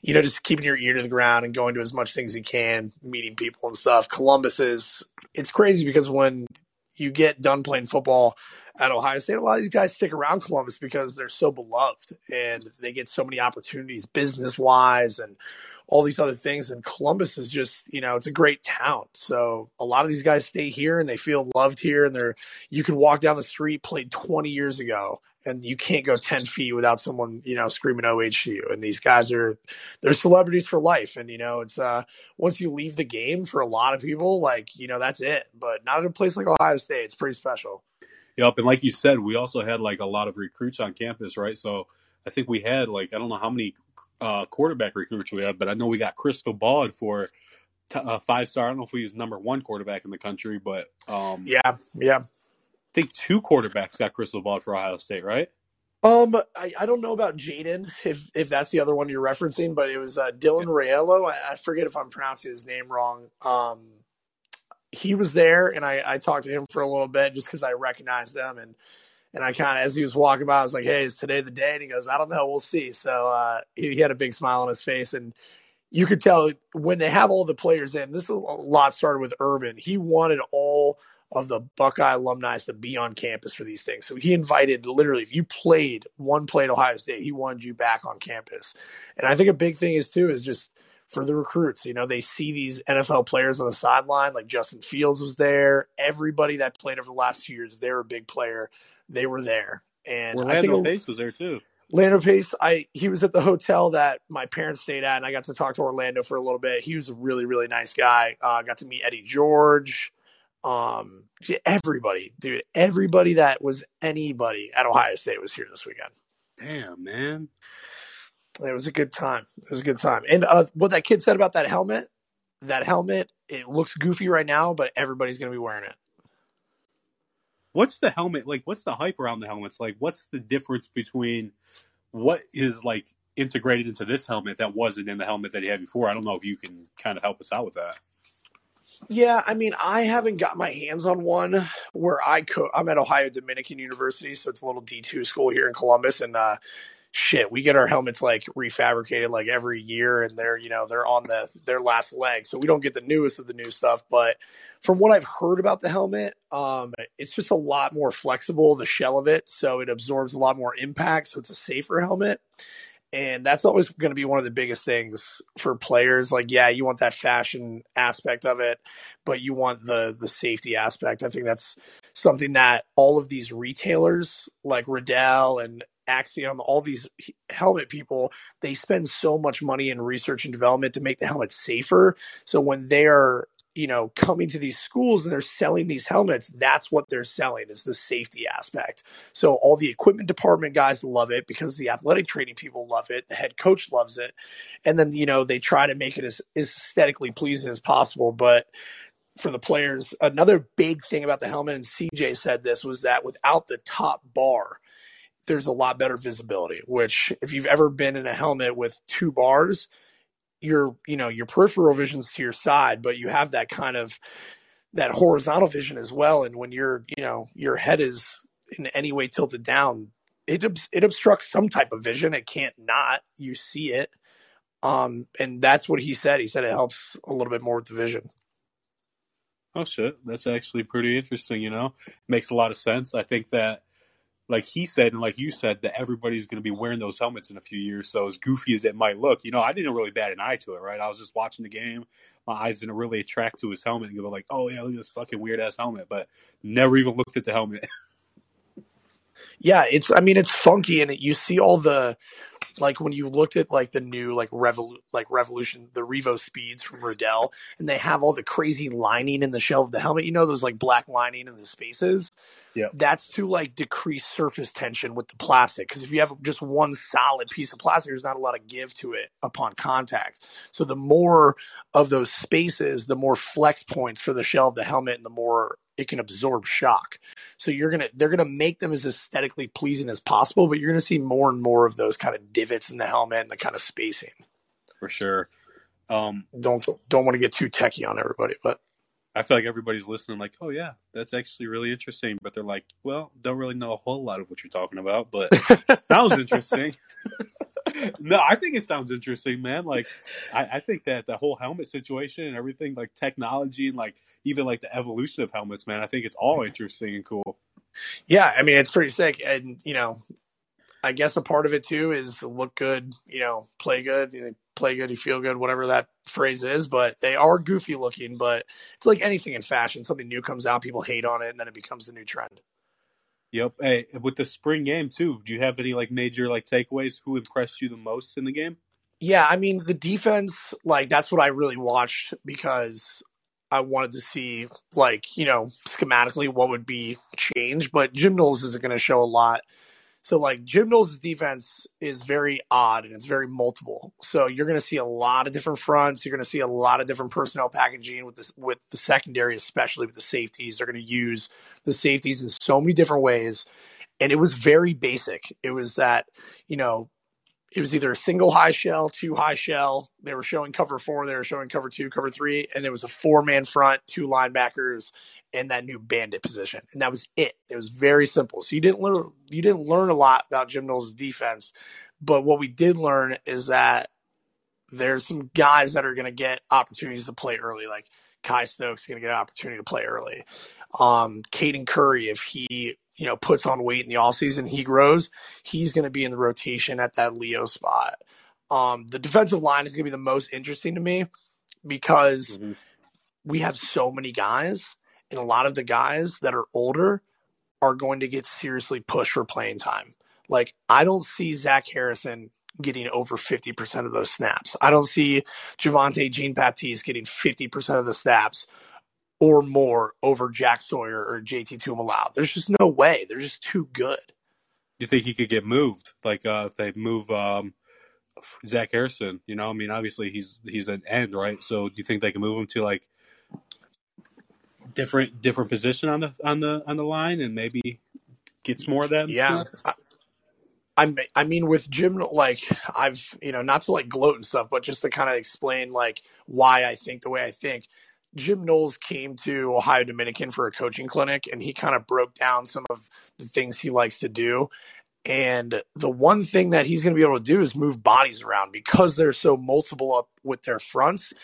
you know, just keeping your ear to the ground and going to as much things as you can, meeting people and stuff. Columbus is it's crazy because when you get done playing football at Ohio State, a lot of these guys stick around Columbus because they're so beloved and they get so many opportunities business-wise and all these other things. And Columbus is just, you know, it's a great town. So a lot of these guys stay here and they feel loved here. And they're you can walk down the street, played twenty years ago, and you can't go ten feet without someone, you know, screaming O H to you. And these guys are, they're celebrities for life. And, you know, it's, uh, once you leave the game for a lot of people, like, you know, that's it. But not at a place like Ohio State. It's pretty special. Yep. And like you said, we also had like a lot of recruits on campus, right? So I think we had like, I don't know how many uh, quarterback recruits we had, but I know we got Crystal Ballard for t- uh, five star. I don't know if we was number one quarterback in the country, but um, yeah, yeah. I think two quarterbacks got Crystal Ballard for Ohio State, right? Um, I, I don't know about Jaden, if if that's the other one you're referencing, but it was uh, Dylan Raello. I, I forget if I'm pronouncing his name wrong. Um, he was there, and I, I talked to him for a little bit just because I recognized him. And, and I kind of, as he was walking by, I was like, hey, is today the day? And he goes, I don't know. We'll see. So uh, he, he had a big smile on his face. And you could tell when they have all the players in, this is a lot started with Urban. He wanted all – of the Buckeye alumni to be on campus for these things. So he invited literally, if you played one play at Ohio State, he wanted you back on campus. And I think a big thing is too, is just for the recruits, you know, they see these N F L players on the sideline, like Justin Fields was there. Everybody that played over the last few years, if they were a big player, they were there. And well, I think Orlando Pace was there too. Orlando Pace, I, he was at the hotel that my parents stayed at, and I got to talk to Orlando for a little bit. He was a really, really nice guy. I uh, got to meet Eddie George. Um, everybody, dude, everybody that was anybody at Ohio State was here this weekend. Damn, man. It was a good time. It was a good time. And uh, what that kid said about that helmet, that helmet, it looks goofy right now, but everybody's going to be wearing it. What's the helmet? Like, what's the hype around the helmets? Like, what's the difference between what is like integrated into this helmet that wasn't in the helmet that he had before? I don't know if you can kind of help us out with that. Yeah, I mean, I haven't got my hands on one where I co- I'm at Ohio Dominican University, so it's a little D two school here in Columbus, and uh, shit, we get our helmets like refabricated like every year, and they're you know they're on the their last leg, so we don't get the newest of the new stuff. But from what I've heard about the helmet, um, it's just a lot more flexible, the shell of it, so it absorbs a lot more impact, so it's a safer helmet. And that's always going to be one of the biggest things for players. Like, yeah, you want that fashion aspect of it, but you want the the safety aspect. I think that's something that all of these retailers like Riddell and Axiom, all these helmet people, they spend so much money in research and development to make the helmet safer. So when they are, you know, coming to these schools and they're selling these helmets, that's what they're selling, is the safety aspect. So all the equipment department guys love it because the athletic training people love it. The head coach loves it. And then, you know, they try to make it as, as aesthetically pleasing as possible. But for the players, another big thing about the helmet, and C J said this, was that without the top bar, there's a lot better visibility, which if you've ever been in a helmet with two bars, your, you know, your peripheral vision's to your side, but you have that kind of that horizontal vision as well. And when you're, you know, your head is in any way tilted down, it, it obstructs some type of vision. It can't not, you see it. Um, and that's what he said. He said it helps a little bit more with the vision. Oh shit. That's actually pretty interesting. You know, makes a lot of sense. I think that, like he said, and like you said, that everybody's going to be wearing those helmets in a few years. So as goofy as it might look, you know, I didn't really bat an eye to it, right? I was just watching the game. My eyes didn't really attract to his helmet and go like, oh, yeah, look at this fucking weird-ass helmet. But never even looked at the helmet. Yeah, it's, I mean, it's funky. And it, you see all the, like when you looked at like the new, like, Revol- like Revolution, the Revo Speeds from Riddell, and they have all the crazy lining in the shell of the helmet. You know, those like black lining in the spaces. Yeah. That's to like decrease surface tension with the plastic. Cause if you have just one solid piece of plastic, there's not a lot of give to it upon contact. So the more of those spaces, the more flex points for the shell of the helmet and the more it can absorb shock. So you're going to, they're going to make them as aesthetically pleasing as possible, but you're going to see more and more of those kind of divots in the helmet and the kind of spacing. For sure. Um, don't, don't want to get too techie on everybody, but I feel like everybody's listening like, oh yeah, that's actually really interesting. But they're like, well, don't really know a whole lot of what you're talking about, but sounds interesting. No, I think it sounds interesting, man. Like, I, I think that the whole helmet situation and everything, like technology and like even like the evolution of helmets, man, I think it's all interesting and cool. Yeah, I mean, it's pretty sick. And, you know, I guess a part of it too is look good, you know, play good, you know, play good, you feel good, whatever that phrase is. But they are goofy looking, but it's like anything in fashion. Something new comes out, people hate on it, and then it becomes the new trend. Yep. Hey, with the spring game too, do you have any like major like takeaways? Who impressed you the most in the game? Yeah, I mean the defense, like that's what I really watched because I wanted to see like, you know, schematically what would be changed, but Jim Knowles isn't going to show a lot. So like Jim Knowles' defense is very odd and it's very multiple. So you're going to see a lot of different fronts. You're going to see a lot of different personnel packaging with this, with the secondary, especially with the safeties. They're going to use the safeties in so many different ways. And it was very basic. It was that, you know, it was either a single high shell, two high shell. They were showing cover four. They were showing cover two, cover three. And it was a four-man front, two linebackers, and that new bandit position. And that was it. It was very simple. So you didn't learn, you didn't learn a lot about Jim Knowles' defense, but what we did learn is that there's some guys that are going to get opportunities to play early. Like Kai Stokes is going to get an opportunity to play early. Um, Caden Curry, if he, you know, puts on weight in the offseason, he grows, he's going to be in the rotation at that Leo spot. Um, the defensive line is going to be the most interesting to me because mm-hmm. we have so many guys. And a lot of the guys that are older are going to get seriously pushed for playing time. Like, I don't see Zach Harrison getting over fifty percent of those snaps. I don't see Javonte Jean-Baptiste getting fifty percent of the snaps or more over Jack Sawyer or J T Tuimalau. There's just no way. They're just too good. Do you think he could get moved? Like, uh, if they move um, Zach Harrison, you know, I mean, obviously he's he's an end, right? So do you think they can move him to, like, Different different position on the on the on the line, and maybe gets more of that. Yeah, I, I I mean with Jim, like I've you know not to like gloat and stuff, but just to kind of explain like why I think the way I think. Jim Knowles came to Ohio Dominican for a coaching clinic, and he kind of broke down some of the things he likes to do. And the one thing that he's going to be able to do is move bodies around because they're so multiple up with their fronts.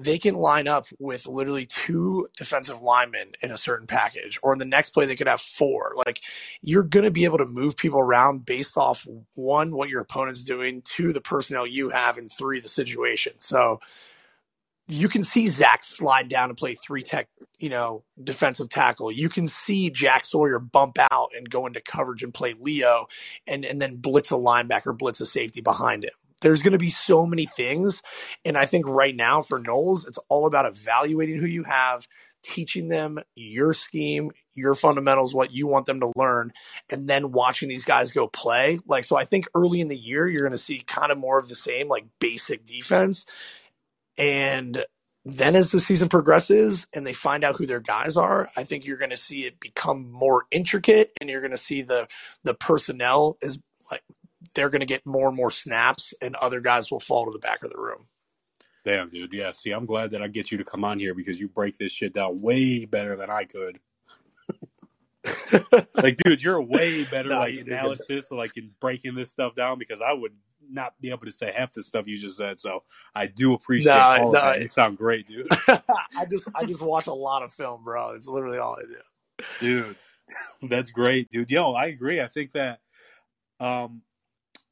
they can line up with literally two defensive linemen in a certain package, or in the next play, they could have four. Like, you're going to be able to move people around based off, one, what your opponent's doing, two, the personnel you have, and three, the situation. So you can see Zach slide down and play three tech, you know, defensive tackle. You can see Jack Sawyer bump out and go into coverage and play Leo and, and then blitz a linebacker, blitz a safety behind him. There's going to be so many things. And I think right now for Knowles, it's all about evaluating who you have, teaching them your scheme, your fundamentals, what you want them to learn, and then watching these guys go play. Like, so I think early in the year, you're going to see kind of more of the same, like basic defense. And then as the season progresses and they find out who their guys are, I think you're going to see it become more intricate, and you're going to see the, the personnel is like, they're going to get more and more snaps, and other guys will fall to the back of the room. Damn, dude. Yeah, see, I'm glad that I get you to come on here because you break this shit down way better than I could. Like, dude, you're way better no, like analysis, like in breaking this stuff down, because I would not be able to say half the stuff you just said. So I do appreciate no, all no, of that. It sounds great, dude. I just I just watch a lot of film, bro. It's literally all I do. Dude, that's great, dude. Yo, I agree. I think that um, –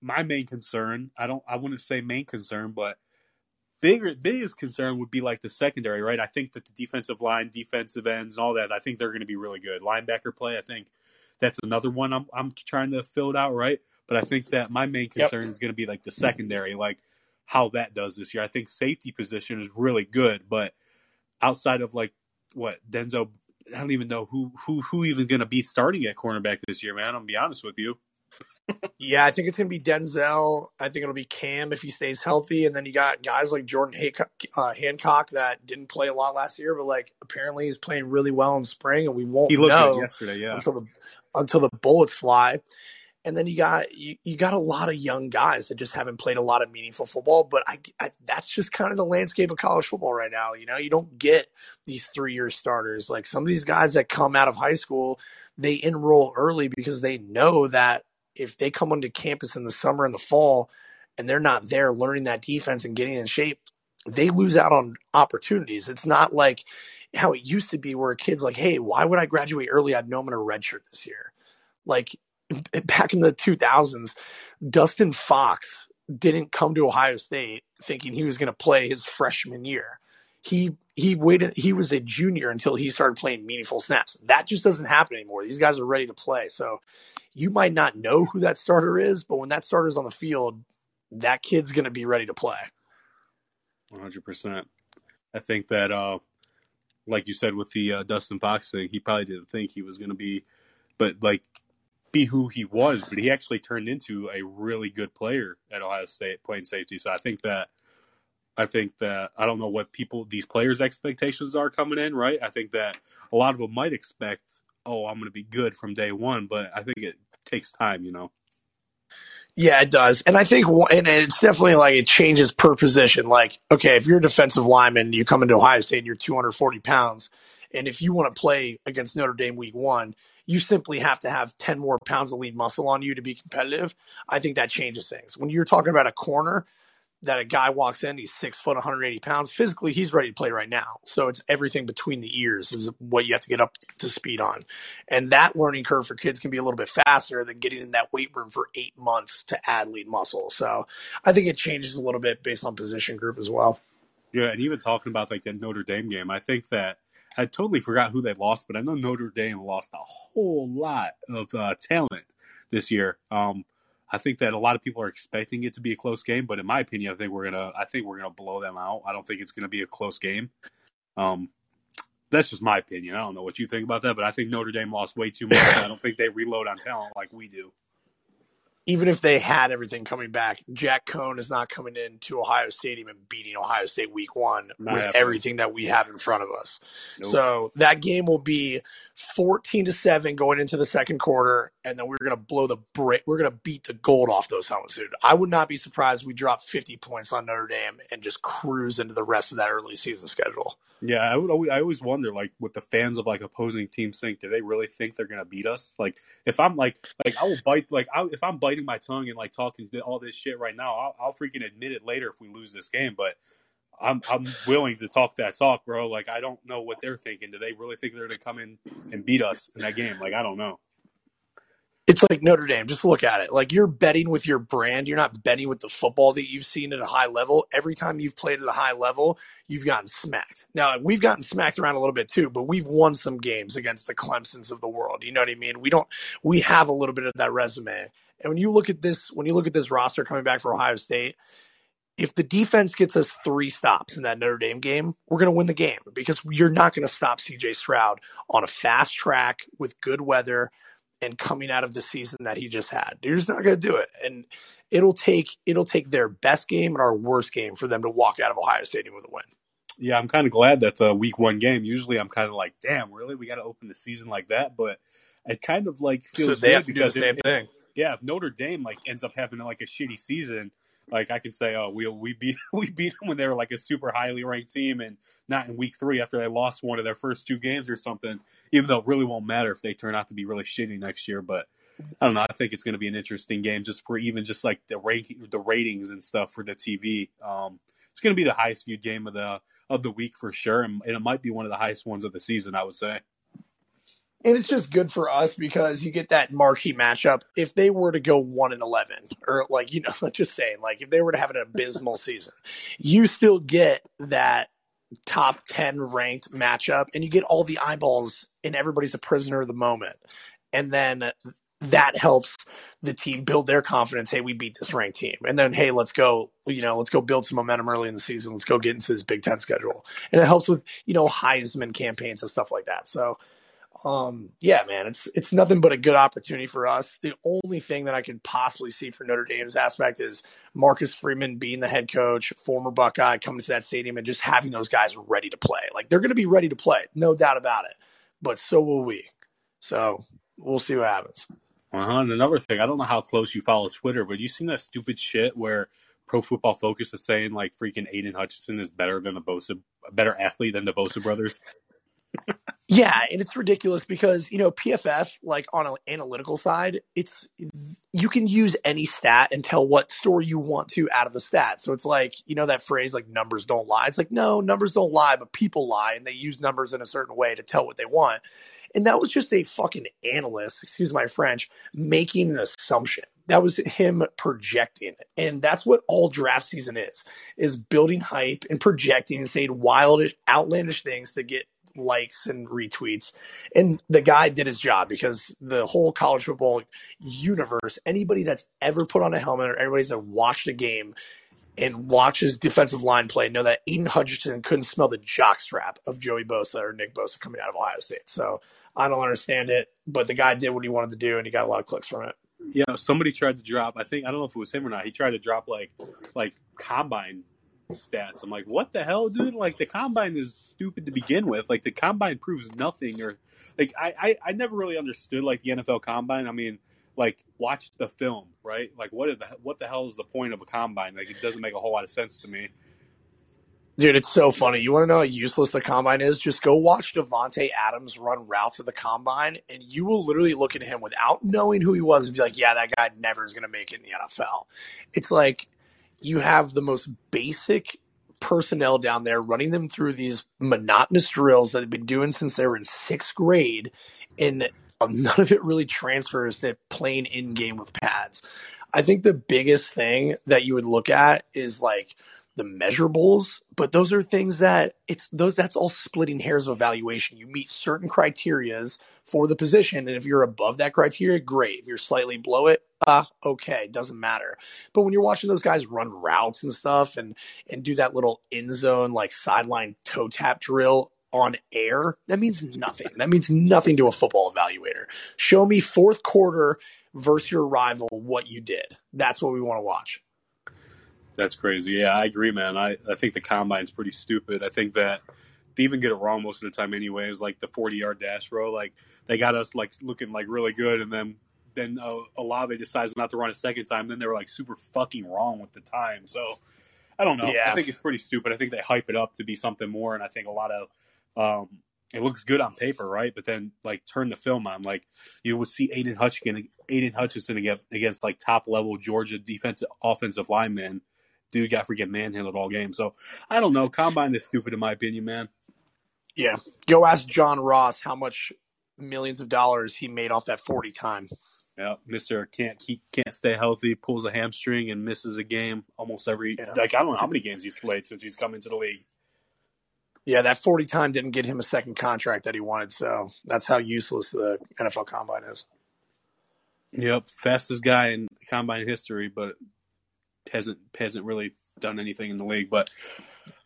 my main concern, I don't, I wouldn't say main concern, but bigger, biggest concern would be like the secondary, right? I think that the defensive line, defensive ends, and all that, I think they're going to be really good. Linebacker play, I think that's another one I'm, I'm trying to fill it out, right? But I think that my main concern yep. is going to be like the secondary, like how that does this year. I think safety position is really good, but outside of like what Denzel, I don't even know who, who, who even going to be starting at cornerback this year, man. I'm going to be honest with you. Yeah, I think it's going to be Denzel. I think it'll be Cam if he stays healthy. And then you got guys like Jordan Haycock, uh, Hancock that didn't play a lot last year, but like apparently he's playing really well in spring, and we won't he looked know good yesterday, yeah. until the until the bullets fly. And then you got you, you got a lot of young guys that just haven't played a lot of meaningful football. But I, I, that's just kind of the landscape of college football right now. You know, you don't get these three-year starters. Like some of these guys that come out of high school, they enroll early because they know that if they come onto campus in the summer and the fall and they're not there learning that defense and getting in shape, they lose out on opportunities. It's not like how it used to be where a kid's like, hey, why would I graduate early? I'd know I'm going to redshirt this year. Like back in the two thousands, Dustin Fox didn't come to Ohio State thinking he was going to play his freshman year. He he waited. He was a junior until he started playing meaningful snaps. That just doesn't happen anymore. These guys are ready to play. So you might not know who that starter is, but when that starter's on the field, that kid's going to be ready to play. one hundred percent. I think that, uh, like you said, with the uh, Dustin Fox thing, he probably didn't think he was going to be, but like be who he was. But he actually turned into a really good player at Ohio State playing safety. So I think that. I think that I don't know what people, these players' expectations are coming in, right? I think that a lot of them might expect, oh, I'm going to be good from day one, but I think it takes time, you know? Yeah, it does. And I think, and it's definitely like it changes per position. Like, okay, if you're a defensive lineman, you come into Ohio State and you're two hundred forty pounds, and if you want to play against Notre Dame week one, you simply have to have ten more pounds of lean muscle on you to be competitive. I think that changes things. When you're talking about a corner, that a guy walks in, he's six foot, one hundred eighty pounds. Physically, he's ready to play right now. So it's everything between the ears is what you have to get up to speed on. And that learning curve for kids can be a little bit faster than getting in that weight room for eight months to add lean muscle. So I think it changes a little bit based on position group as well. Yeah, and even talking about like that Notre Dame game, I think that I totally forgot who they lost, but I know Notre Dame lost a whole lot of uh, talent this year. Um, I think that a lot of people are expecting it to be a close game, but in my opinion, I think we're gonna, I think we're gonna blow them out. I don't think it's gonna be a close game. Um, that's just my opinion. I don't know what you think about that, but I think Notre Dame lost way too much. I don't think they reload on talent like we do. Even if they had everything coming back, Jack Cohn is not coming into Ohio Stadium and beating Ohio State week one not with happening. Everything that we have in front of us. Nope. So that game will be fourteen to seven going into the second quarter, and then we're going to blow the brick. We're going to beat the gold off those helmets, dude. I would not be surprised if we drop fifty points on Notre Dame and just cruise into the rest of that early season schedule. Yeah, I would. Always, I always wonder, like, what the fans of like opposing teams think. Do they really think they're gonna beat us? Like, if I'm like, like I will bite. Like, I, if I'm biting my tongue and like talking all this shit right now, I'll, I'll freaking admit it later if we lose this game. But I'm I'm willing to talk that talk, bro. Like, I don't know what they're thinking. Do they really think they're going to come in and beat us in that game? Like, I don't know. It's like Notre Dame. Just look at it. Like, you're betting with your brand. You're not betting with the football that you've seen at a high level. Every time you've played at a high level, you've gotten smacked. Now, we've gotten smacked around a little bit too, but we've won some games against the Clemsons of the world. You know what I mean? We don't. We have a little bit of that resume. And when you look at this, when you look at this roster coming back for Ohio State, if the defense gets us three stops in that Notre Dame game, we're going to win the game because you're not going to stop C J Stroud on a fast track with good weather and coming out of the season that he just had. You're just not going to do it. And it'll take it'll take their best game and our worst game for them to walk out of Ohio Stadium with a win. Yeah, I'm kind of glad that's a week one game. Usually I'm kind of like, damn, really? We got to open the season like that? But it kind of like feels so they weird have to do the same if, thing. Yeah, if Notre Dame like ends up having like a shitty season, like I can say, oh, we we beat we beat them when they were like a super highly ranked team, and not in week three after they lost one of their first two games or something. Even though it really won't matter if they turn out to be really shitty next year, but I don't know. I think it's going to be an interesting game just for even just like the ranking, the ratings and stuff for the T V. Um, it's going to be the highest viewed game of the of the week for sure, and, and it might be one of the highest ones of the season, I would say. And it's just good for us because you get that marquee matchup. If they were to go one and eleven, or like, you know, just saying, like if they were to have an abysmal season, you still get that top ten ranked matchup, and you get all the eyeballs, and everybody's a prisoner of the moment. And then that helps the team build their confidence. Hey, we beat this ranked team, and then hey, let's go. You know, let's go build some momentum early in the season. Let's go get into this Big Ten schedule, and it helps with you know Heisman campaigns and stuff like that. So. Um, yeah, man, it's it's nothing but a good opportunity for us. The only thing that I could possibly see for Notre Dame's aspect is Marcus Freeman being the head coach, former Buckeye, coming to that stadium and just having those guys ready to play. Like, they're going to be ready to play, no doubt about it. But so will we. So we'll see what happens. Uh-huh. And another thing, I don't know how close you follow Twitter, but you seen that stupid shit where Pro Football Focus is saying, like, freaking Aidan Hutchinson is better than the Bosa, better athlete than the Bosa brothers? Yeah, and it's ridiculous because, you know, P F F, like on an analytical side, it's you can use any stat and tell what story you want to out of the stat. So it's like, you know, that phrase like numbers don't lie. It's like, no, numbers don't lie, but people lie, and they use numbers in a certain way to tell what they want. And that was just a fucking analyst, excuse my French, making an assumption. That was him projecting. And that's what all draft season is, is building hype and projecting and saying wildish, outlandish things to get likes and retweets. And the guy did his job because the whole college football universe, anybody that's ever put on a helmet or everybody's that watched a game and watches defensive line play know that Aidan Hutchinson couldn't smell the jockstrap of Joey Bosa or Nick Bosa coming out of Ohio State. So I don't understand it, but the guy did what he wanted to do, and he got a lot of clicks from it. You know, somebody tried to drop, I think, I don't know if it was him or not, he tried to drop like like combine stats. I'm like, what the hell, dude? Like, the combine is stupid to begin with. Like, the combine proves nothing. Or like I, I, I never really understood like the N F L combine. I mean, like, watch the film, right? Like, what is the, what the hell is the point of a combine? Like, it doesn't make a whole lot of sense to me. Dude, it's so funny. You want to know how useless the combine is? Just go watch Devontae Adams run routes at the combine, and you will literally look at him without knowing who he was and be like, yeah, that guy never is going to make it in the N F L. It's like you have the most basic personnel down there running them through these monotonous drills that they've been doing since they were in sixth grade, and none of it really transfers to playing in-game with pads. I think the biggest thing that you would look at is like – the measurables, but those are things that it's those that's all splitting hairs of evaluation. You meet certain criterias for the position, and if you're above that criteria, great. If you're slightly below it, ah, uh, okay, doesn't matter. But when you're watching those guys run routes and stuff and and do that little end zone like sideline toe tap drill on air, that means nothing. That means nothing to a football evaluator. Show me fourth quarter versus your rival what you did. That's what we want to watch. That's crazy. Yeah, I agree, man. I, I think the combine's pretty stupid. I think that they even get it wrong most of the time anyways, like the forty-yard dash, bro. Like, they got us, like, looking, like, really good, and then then uh, Olave decides not to run a second time. Then they were, like, super fucking wrong with the time. So, I don't know. Yeah. I think it's pretty stupid. I think they hype it up to be something more, and I think a lot of um, – it looks good on paper, right? But then, like, turn the film on. Like, you would see Aidan Hutchinson, Aidan Hutchinson against, against, like, top-level Georgia defensive offensive linemen. dude got freaking manhandled all game. So I don't know. Combine is stupid in my opinion, man. Yeah. Go ask John Ross how much millions of dollars he made off that forty time. Yeah, Mister can't keep, can't stay healthy, pulls a hamstring and misses a game almost every yeah. – like I don't know how many games he's played since he's come into the league. Yeah, that forty time didn't get him a second contract that he wanted, so that's how useless the N F L Combine is. Yep, fastest guy in Combine history, but hasn't hasn't really done anything in the league. But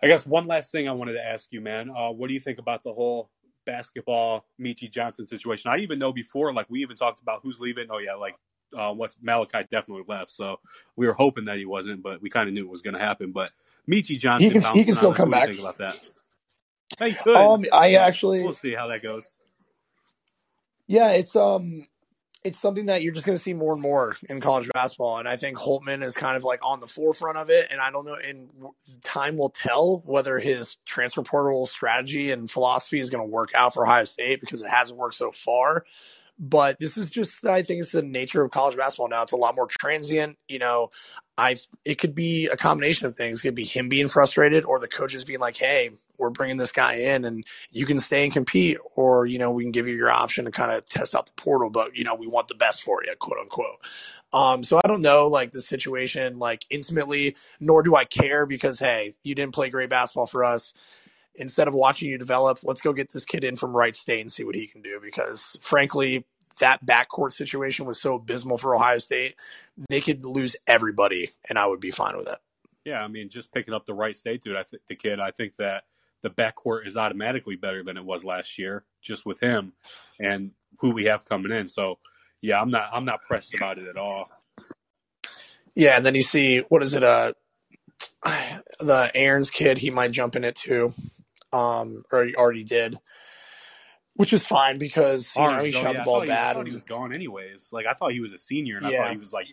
I guess one last thing I wanted to ask you, man. Uh, what do you think about the whole basketball Meechie Johnson situation? I even know before, like we even talked about who's leaving. Oh, yeah, like uh, what's Malachi definitely left. So we were hoping that he wasn't, but we kind of knew it was going to happen. But Meechie Johnson, he can, he can still come back. What do you think about that? Hey, good. Um, I actually. We'll see how that goes. Yeah, it's um, it's something that you're just going to see more and more in college basketball, and I think Holtman is kind of like on the forefront of it. And I don't know, and time will tell whether his transfer portal strategy and philosophy is going to work out for Ohio State because it hasn't worked so far. But this is just, I think it's the nature of college basketball now. It's a lot more transient. You know, I it could be a combination of things. It could be him being frustrated or the coaches being like, hey, we're bringing this guy in and you can stay and compete, or, you know, we can give you your option to kind of test out the portal, but, you know, we want the best for you, quote unquote. Um, so I don't know, like, the situation, like, intimately, nor do I care because, hey, you didn't play great basketball for us. Instead of watching you develop, let's go get this kid in from Wright State and see what he can do. Because, frankly, that backcourt situation was so abysmal for Ohio State. They could lose everybody, and I would be fine with it. Yeah, I mean, just picking up the Wright State dude, I think the kid, I think that the backcourt is automatically better than it was last year, just with him and who we have coming in. So, yeah, I'm not I'm not pressed about it at all. Yeah, and then you see, what is it, uh, the Aarons kid, he might jump in it too. Um, or he already did, which is fine because you know, he shot the ball bad. I thought he was gone anyways. Like I thought he was a senior, and I thought he was like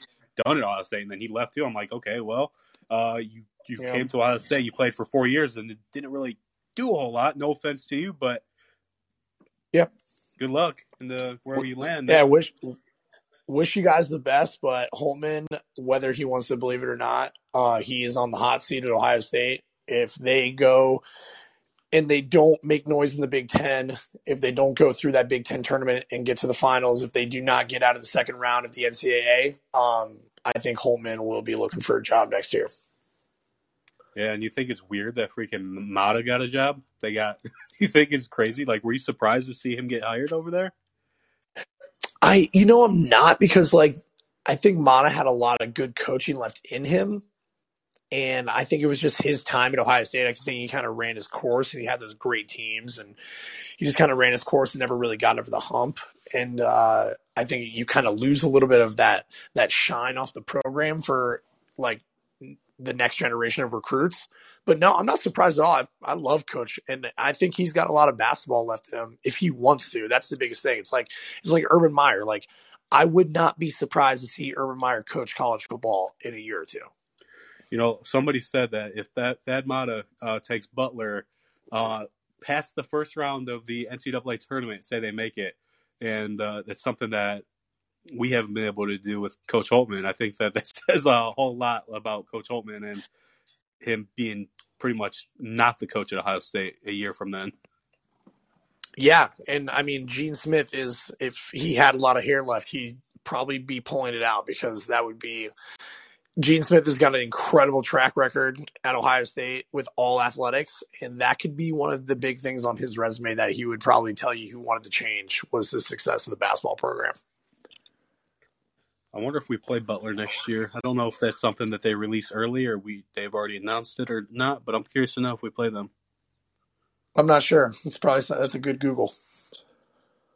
done at Ohio State, and then he left too. I'm like, okay, well, uh, you you came to Ohio State, you played for four years, and it didn't really do a whole lot. No offense to you, but yeah, good luck in the wherever you land. Yeah, I wish wish you guys the best, but Holtman, whether he wants to believe it or not, uh, he is on the hot seat at Ohio State. If they go and they don't make noise in the Big Ten, if they don't go through that Big Ten tournament and get to the finals, if they do not get out of the second round of the N C double A, um, I think Holtman will be looking for a job next year. Yeah, and you think it's weird that freaking Mata got a job? They got. You think it's crazy? Like, were you surprised to see him get hired over there? I, you know, I'm not because, like, I think Mata had a lot of good coaching left in him. And I think it was just his time at Ohio State. I think he kind of ran his course, and he had those great teams, and he just kind of ran his course and never really got over the hump. And uh, I think you kind of lose a little bit of that that shine off the program for like the next generation of recruits. But no, I'm not surprised at all. I, I love Coach, and I think he's got a lot of basketball left in him if he wants to. That's the biggest thing. It's like it's like Urban Meyer. Like I would not be surprised to see Urban Meyer coach college football in a year or two. You know, somebody said that if that Thad Matta uh, takes Butler uh, past the first round of the N C double A tournament, say they make it, and uh, that's something that we haven't been able to do with Coach Holtman. I think that that says a whole lot about Coach Holtman and him being pretty much not the coach at Ohio State a year from then. Yeah, and I mean, Gene Smith is, if he had a lot of hair left, he'd probably be pulling it out because that would be – Gene Smith has got an incredible track record at Ohio State with all athletics, and that could be one of the big things on his resume that he would probably tell you he wanted to change was the success of the basketball program. I wonder if we play Butler next year. I don't know if that's something that they release early or we they've already announced it or not, but I'm curious to know if we play them. I'm not sure. It's probably that's a good Google.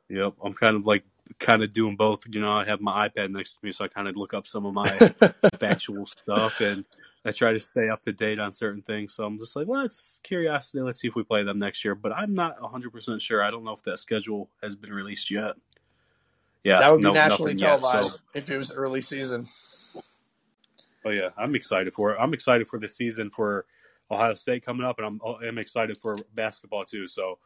Yep, I'm kind of like kind of doing both. You know, I have my iPad next to me, so I kind of look up some of my factual stuff, and I try to stay up to date on certain things. So I'm just like, well, it's curiosity. Let's see if we play them next year. But I'm not one hundred percent sure. I don't know if that schedule has been released yet. Yeah, that would be no, nationally televised yet, so. If it was early season. Oh, yeah. I'm excited for it. I'm excited for the season for Ohio State coming up, and I'm, I'm excited for basketball too, so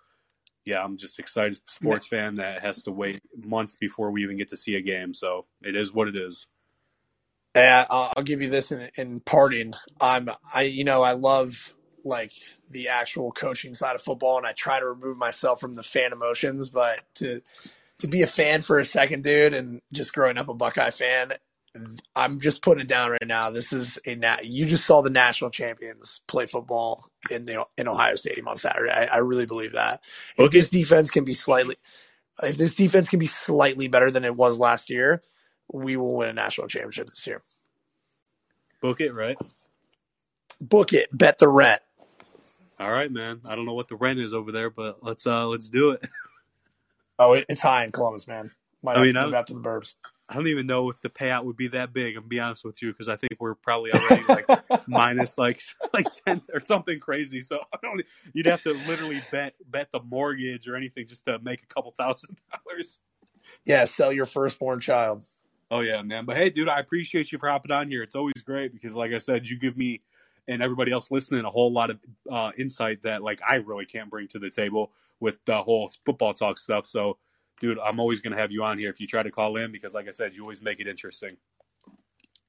yeah, I'm just excited sports fan that has to wait months before we even get to see a game. So it is what it is. And I'll, I'll give you this in, in parting. I'm, I, you know, I love like the actual coaching side of football, and I try to remove myself from the fan emotions. But to to be a fan for a second, dude, and just growing up a Buckeye fan, I'm just putting it down right now. This is a na- you just saw the national champions play football in the in Ohio Stadium on Saturday. I, I really believe that. If this defense can be slightly, if this defense can be slightly better than it was last year, we will win a national championship this year. Book it, right? Book it. Bet the rent. All right, man. I don't know what the rent is over there, but let's uh, let's do it. Oh, it's high in Columbus, man. Might I mean, have to move out to the burbs. I don't even know if the payout would be that big. I'm gonna be honest with you, because I think we're probably already like minus like like ten or something crazy. So I don't. You'd have to literally bet bet the mortgage or anything just to make a couple thousand dollars. Yeah, sell your firstborn child. Oh yeah, man. But hey, dude, I appreciate you for hopping on here. It's always great because, like I said, you give me and everybody else listening a whole lot of uh, insight that like I really can't bring to the table with the whole football talk stuff. So, dude, I'm always going to have you on here if you try to call in because, like I said, you always make it interesting.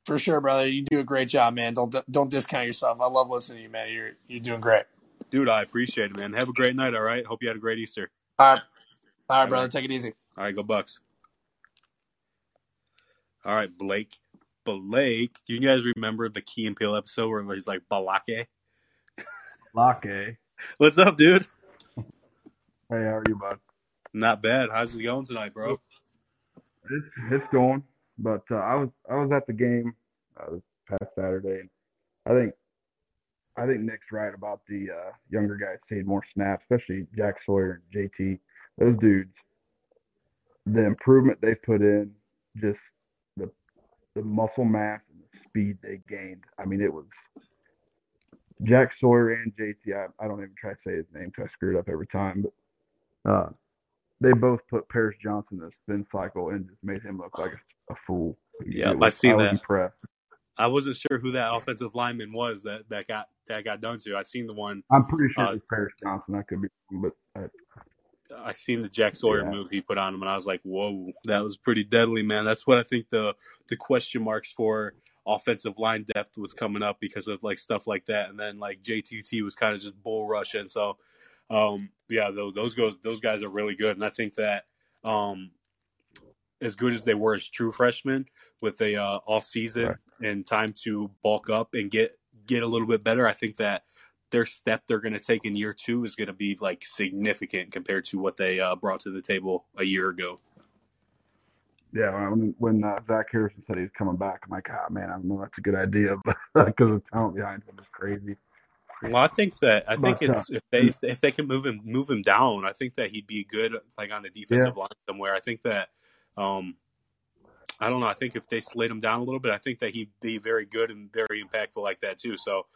For sure, brother. You do a great job, man. Don't don't discount yourself. I love listening to you, man. You're you're doing great, dude. I appreciate it, man. Have a great night. All right. Hope you had a great Easter. All right, all right, all brother. Right. Take it easy. All right, go Bucks. All right, Blake. Blake, do you guys remember the Key and Peele episode where he's like, Balake? Balake. What's up, dude? Hey, how are you, bud? Not bad. How's it going tonight, bro? It's, it's going, but uh, I was I was at the game uh, this past Saturday. And I think I think Nick's right about the uh, younger guys taking more snaps, especially Jack Sawyer and J T. Those dudes, the improvement they put in, just the the muscle mass and the speed they gained. I mean, it was Jack Sawyer and J T. I, I don't even try to say his name because I screw it up every time. But uh, they both put Paris Johnson in a spin cycle and just made him look like a, a fool. Yeah, was, I seen I that. Impressed. I wasn't sure who that offensive lineman was that, that got that got done to. I seen the one. I'm pretty sure uh, it was Paris Johnson. I could be wrong, but. I, I seen the Jack Sawyer yeah. move he put on him, and I was like, whoa, that was pretty deadly, man. That's what I think the the question marks for offensive line depth was coming up because of, like, stuff like that. And then, like, J T T was kind of just bull rushing. So, um, yeah, those goes, those guys are really good. And I think that um, as good as they were as true freshmen with a uh, offseason right. and time to bulk up and get, get a little bit better, I think that their step they're going to take in year two is going to be like significant compared to what they uh, brought to the table a year ago. Yeah. When, when uh, Zach Harrison said he was coming back, I'm like, ah, oh, man, I don't know. That's a good idea. But because the talent behind him is crazy. Well, I think that, I think but, it's, uh, if they, if they, if they can move him, move him down, I think that he'd be good, like on the defensive yeah. line somewhere. I think that, um, I don't know. I think if they slid him down a little bit, I think that he'd be very good and very impactful like that too. So,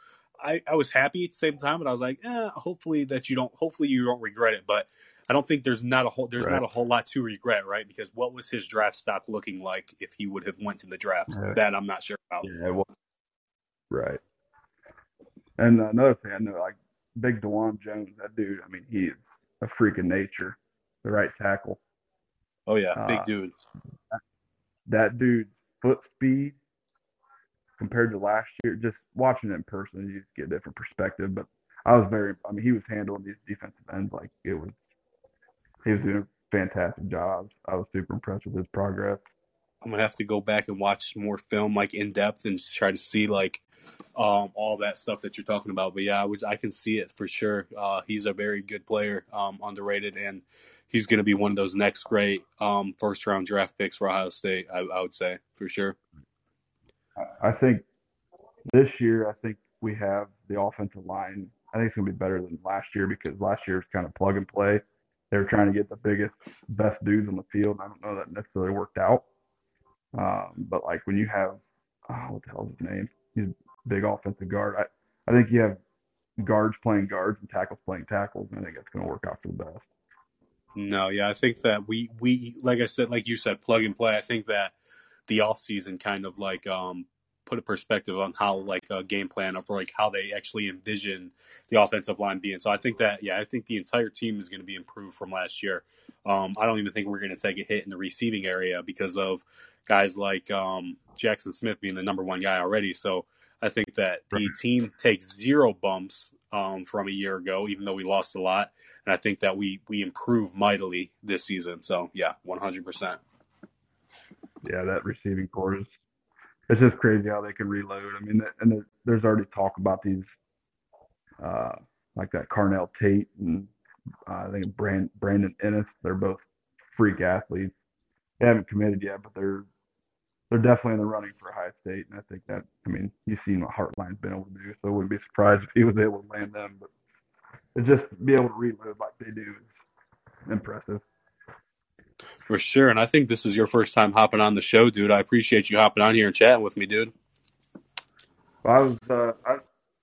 I, I was happy at the same time, but I was like, eh, hopefully that you don't, hopefully you don't regret it. But I don't think there's not a whole, there's right. not a whole lot to regret, right? Because what was his draft stock looking like if he would have went to the draft? Right. That I'm not sure about. Yeah, well, right. And another thing I know, like Big DeJuan Jones, that dude, I mean, he is a freak of nature, the right tackle. Oh yeah, uh, big dude. That, that dude's foot speed. Compared to last year, just watching it in person, you just get a different perspective. But I was very, I mean, he was handling these defensive ends like it was, he was doing fantastic jobs. I was super impressed with his progress. I'm going to have to go back and watch more film, like in depth, and just try to see like um, all that stuff that you're talking about. But yeah, I, would, I can see it for sure. Uh, he's a very good player, um, underrated, and he's going to be one of those next great um, first round draft picks for Ohio State, I, I would say, for sure. I think this year, I think we have the offensive line. I think it's going to be better than last year because last year was kind of plug and play. They were trying to get the biggest, best dudes on the field. I don't know that necessarily worked out. Um, but, like, when you have oh, – what the hell is his name? He's a big offensive guard. I, I think you have guards playing guards and tackles playing tackles, and I think that's going to work out for the best. No, yeah, I think that we, we – like I said, like you said, plug and play. I think that the offseason kind of like um, put a perspective on how like a game plan or for like how they actually envision the offensive line being. So I think that, yeah, I think the entire team is going to be improved from last year. Um, I don't even think we're going to take a hit in the receiving area because of guys like um, Jaxon Smith being the number one guy already. So I think that the team takes zero bumps um, from a year ago, even though we lost a lot. And I think that we we improve mightily this season. So, yeah, one hundred percent. Yeah, that receiving core is it's just crazy how they can reload. I mean, and there's already talk about these, uh, like that Carnell Tate and uh, I think Brand, Brandon Ennis. They're both freak athletes. They haven't committed yet, but they're they're definitely in the running for Ohio State. And I think that, I mean, you've seen what Hartline's been able to do, so I wouldn't be surprised if he was able to land them. But it's just be able to reload like they do is impressive. For sure, and I think this is your first time hopping on the show, dude. I appreciate you hopping on here and chatting with me, dude. Well, I was uh, I,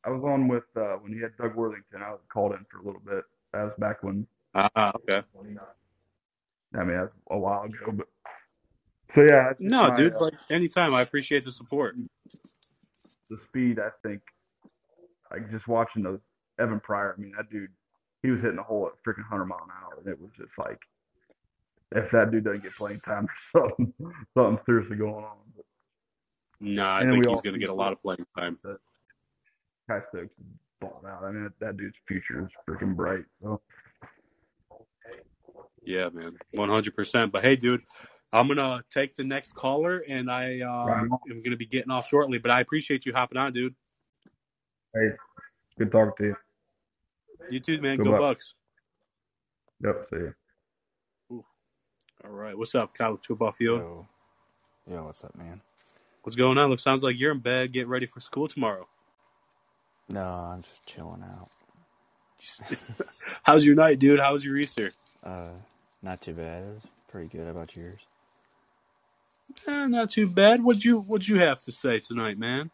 I was on with uh, when he had Doug Worthington. I was called in for a little bit. That was back when. Ah, okay. I mean, that's a while ago, but so yeah. No, my, dude. Uh, like anytime, I appreciate the support. The speed, I think. Like just watching those Evan Pryor. I mean, that dude, he was hitting a hole at freaking one hundred mile an hour, and it was just like. If that dude doesn't get playing time or something, something's seriously going on. But, nah, I think he's going to get a lot of playing time. Kai Stokes is balled out. I mean, that, that dude's future is freaking bright. So. Yeah, man, one hundred percent. But, hey, dude, I'm going to take the next caller, and I uh, right. am going to be getting off shortly. But I appreciate you hopping on, dude. Hey, good talking to you. You too, man. Good Go Bucks. Yep, see you. All right, what's up, Kyle Tubafield? Yo. Yo, what's up, man? What's going on? Look, sounds like you're in bed getting ready for school tomorrow. No, I'm just chilling out. Just... How's your night, dude? How was your Easter? Uh, not too bad. It was pretty good. How about yours? Eh, not too bad. What'd you What'd you have to say tonight, man?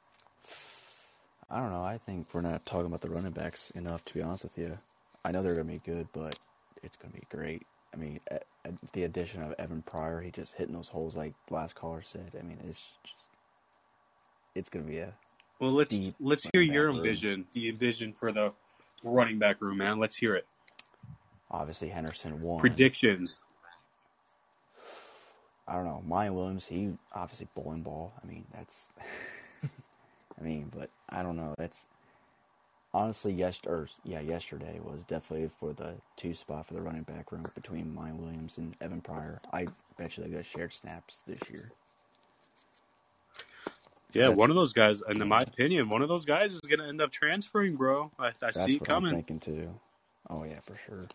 I don't know. I think we're not talking about the running backs enough, to be honest with you. I know they're going to be good, but it's going to be great. I mean, at, at the addition of Evan Pryor, he just hitting those holes like the last caller said. I mean, it's just it's gonna be a well. Let's let's hear your envision, the envision for the running back room, man. Let's hear it. Obviously, Henderson won. Predictions. I don't know. Miyan Williams, he obviously bowling ball. I mean, that's. I mean, but I don't know. That's. Honestly, yes, or, yeah, yesterday was definitely for the two spot for the running back room between Miyan Williams and Evan Pryor. I bet you they got shared snaps this year. Yeah, that's, one of those guys, and in my opinion, one of those guys is going to end up transferring, bro. I, I that's see it what coming. I'm thinking too. Oh yeah, for sure.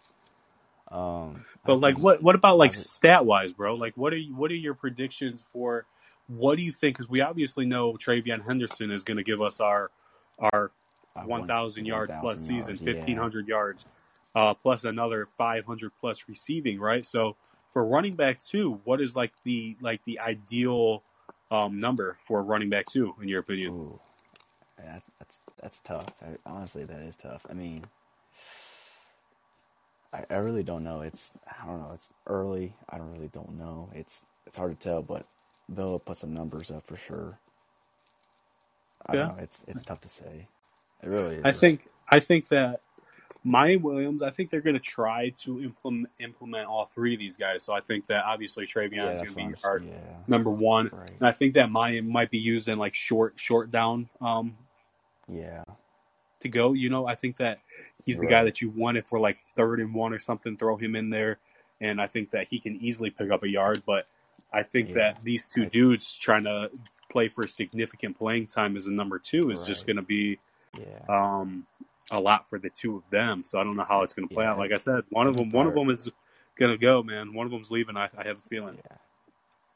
Um, but I like, think, what what about like stat wise, bro? Like, what are you, what are your predictions for? What do you think? Because we obviously know TreVeyon Henderson is going to give us our our. one thousand yards plus season, fifteen hundred yards, uh, plus another five hundred plus receiving, right? So for running back two, what is like the like the ideal um, number for running back two in your opinion? Ooh, that's that's, that's tough. I, honestly, that is tough. I mean, I, I really don't know. It's I don't know. It's early. I don't really don't know. It's it's hard to tell, but they'll put some numbers up for sure. I yeah. don't know. It's it's tough to say. It really is. I think I think that Miyan Williams, I think they're going to try to implement, implement all three of these guys. So I think that obviously TreVeyon yeah, is going to be our yeah. number one, right. And I think that Miyan might be used in like short short down. Um, yeah, to go. You know, I think that he's You're the right. guy that you want if we're like third and one or something. Throw him in there, and I think that he can easily pick up a yard. But I think yeah. that these two I dudes think... trying to play for significant playing time as a number two is right. just going to be. Yeah. Um, a lot for the two of them, so I don't know how it's going to play yeah. out. Like I said, one Evan of them, Pryor. one of them is going to go, man. One of them's leaving. I, I have a feeling. Yeah.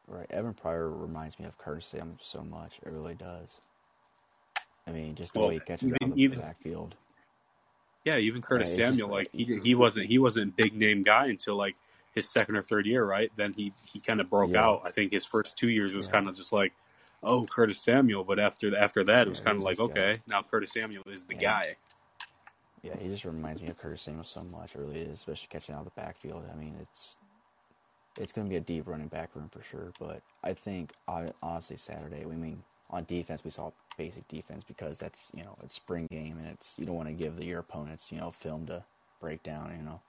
Right. Evan Pryor reminds me of Curtis Samuel so much. It really does. I mean, just the well, way he catches out of the backfield. Yeah, even Curtis yeah, Samuel, just, like he he wasn't he wasn't a big name guy until like his second or third year, right? Then he he kind of broke yeah. out. I think his first two years was yeah. kind of just like. Oh, Curtis Samuel, but after after that, yeah, it was kind of like, okay, guy. Now Curtis Samuel is the yeah. guy. Yeah, he just reminds me of Curtis Samuel so much, it really is, especially catching out of the backfield. I mean, it's it's going to be a deep running back room for sure, but I think, honestly, Saturday, we mean, on defense, we saw basic defense because that's, you know, it's spring game, and it's you don't want to give the, your opponents, you know, film to break down, you know.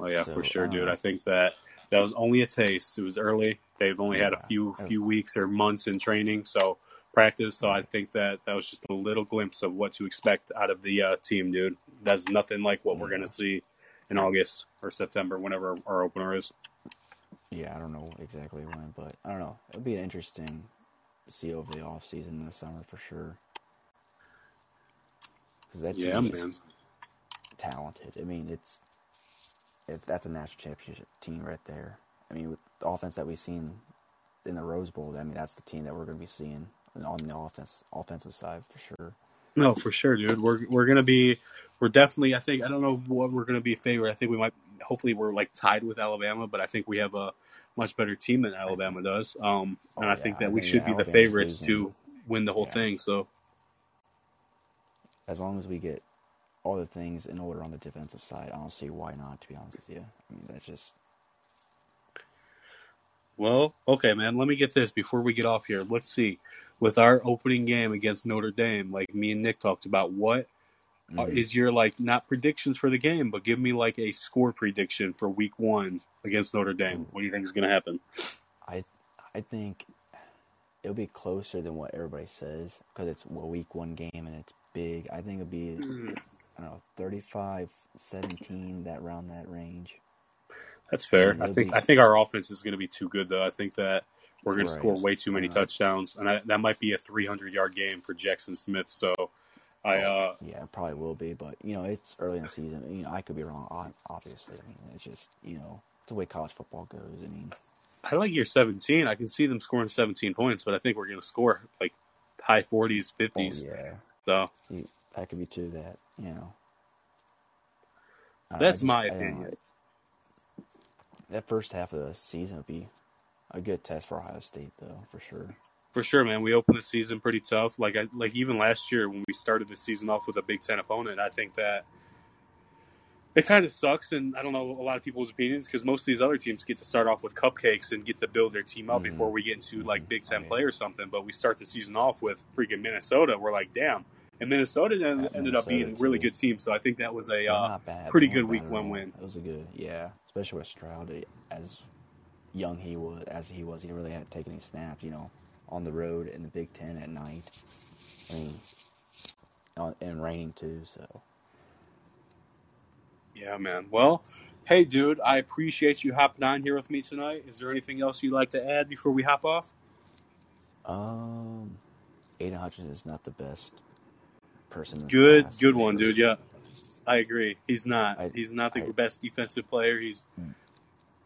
Oh yeah, so, for sure, um, dude. I think that that was only a taste. It was early. They've only yeah, had a few few weeks or months in training, so practice. So I think that that was just a little glimpse of what to expect out of the uh, team, dude. That's nothing like what yeah. we're gonna see in August or September, whenever our opener is. Yeah, I don't know exactly when, but I don't know. It'll be interesting to see over the off season this summer for sure. Because that team yeah, is man. talented. I mean, it's it, that's a national championship team right there. I mean, with the offense that we've seen in the Rose Bowl, I mean, that's the team that we're going to be seeing on the offense, offensive side for sure. No, for sure, dude. We're we're going to be we're definitely. I think I don't know what we're going to be favored. I think we might. Hopefully, we're like tied with Alabama, but I think we have a much better team than Alabama does. Um, oh, and I yeah. think that I we think should be Alabama's the favorites season. to win the whole yeah. thing. So, as long as we get all the things in order on the defensive side, I don't see why not. To be honest with you, I mean that's just. Well, okay, man. Let me get this before we get off here. Let's see. With our opening game against Notre Dame, like me and Nick talked about, what mm-hmm. is your, like, not predictions for the game, but give me, like, a score prediction for week one against Notre Dame. Mm-hmm. What do you think is going to happen? I I think it'll be closer than what everybody says because it's a week one game and it's big. I think it'll be, mm-hmm. I don't know, thirty-five seventeen, that round that range. That's fair. I think be... I think our offense is going to be too good, though. I think that we're going right. to score way too many right. touchdowns, and I, that might be a three hundred yard game for Jaxon Smith. So, I uh... yeah, it probably will be. But you know, it's early in the season. You know, I could be wrong. Obviously, I mean, it's just you know, it's the way college football goes. I mean, I like your seventeen. I can see them scoring seventeen points, but I think we're going to score like high forties, fifties. Oh, yeah, so you, that could be too. That you know, that's I just, my opinion. I That first half of the season would be a good test for Ohio State, though, for sure. For sure, man. We opened the season pretty tough. Like, I, like even last year when we started the season off with a Big Ten opponent, I think that it kind of sucks. And I don't know a lot of people's opinions because most of these other teams get to start off with cupcakes and get to build their team up mm-hmm. before we get into, like, Big Ten right. play or something. But we start the season off with freaking Minnesota. We're like, damn. And Minnesota yeah, ended Minnesota up being a really too. good team, so I think that was a uh, bad, pretty good week one win. It was a good, yeah. Especially with Stroud, as young he was, as he was, he really hadn't taken any snaps, you know, on the road in the Big Ten at night. I mean, and raining too, so. Yeah, man. Well, hey, dude, I appreciate you hopping on here with me tonight. Is there anything else you'd like to add before we hop off? Um, Aidan Hutchinson is not the best. Person good class, good one sure. dude yeah I agree he's not I, he's not the I, best defensive player he's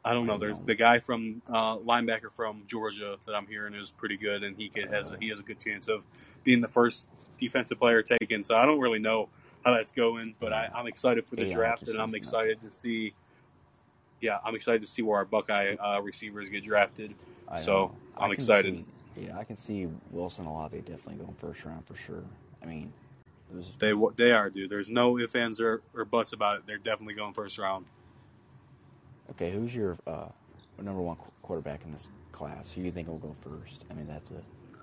I don't know I there's don't. the guy from uh linebacker from Georgia that I'm hearing is pretty good and he could, uh, has a, he has a good chance of being the first defensive player taken so I don't really know how that's going but I, I'm excited for the yeah, draft and I'm excited to see yeah I'm excited to see where our Buckeye uh receivers get drafted so I'm excited see, yeah I can see Wilson Olave definitely going first round for sure I mean They they are, dude. There's no ifs, ands, or, or buts about it. They're definitely going first round. Okay, who's your uh, number one qu- quarterback in this class? Who do you think will go first? I mean, that's a...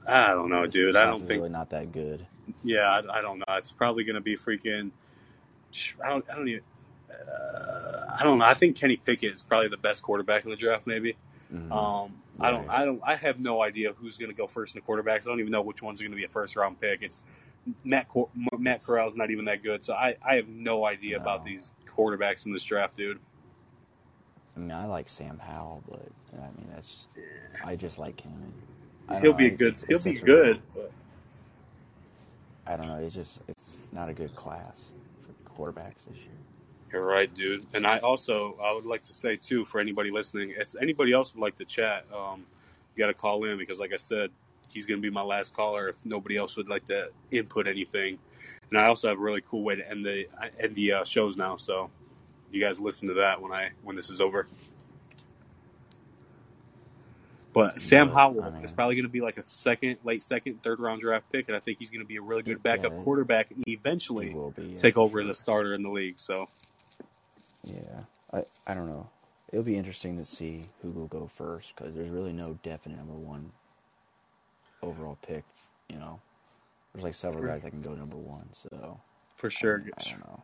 I don't know, dude. I don't think... It's really not that good. Yeah, I, I don't know. It's probably going to be freaking... I don't, I don't even... Uh, I don't know. I think Kenny Pickett is probably the best quarterback in the draft, maybe. Mm-hmm. Um, right. I don't... I don't. I have no idea who's going to go first in the quarterbacks. I don't even know which one's going to be a first-round pick. It's... Matt Cor- Matt Corral's not even that good, so I, I have no idea no. about these quarterbacks in this draft, dude. I mean, I like Sam Howell, but I mean that's I just like him. I he'll know, be I, good. He'll be good. A, but... I don't know. It's just it's not a good class for quarterbacks this year. You're right, dude. And I also I would like to say too for anybody listening, if anybody else would like to chat, um, you got to call in because, like I said. He's going to be my last caller if nobody else would like to input anything. And I also have a really cool way to end the end the uh, shows now. So you guys listen to that when I when this is over. But Sam Howell uh, is probably going to be like a second, late second, third round draft pick. And I think he's going to be a really good backup yeah, quarterback and eventually be, take yeah, over sure. the starter in the league. So, yeah, I, I don't know. It'll be interesting to see who will go first because there's really no definite number one. Overall pick, you know, there's like several guys that can go number one, so for sure. I, mean, I don't know.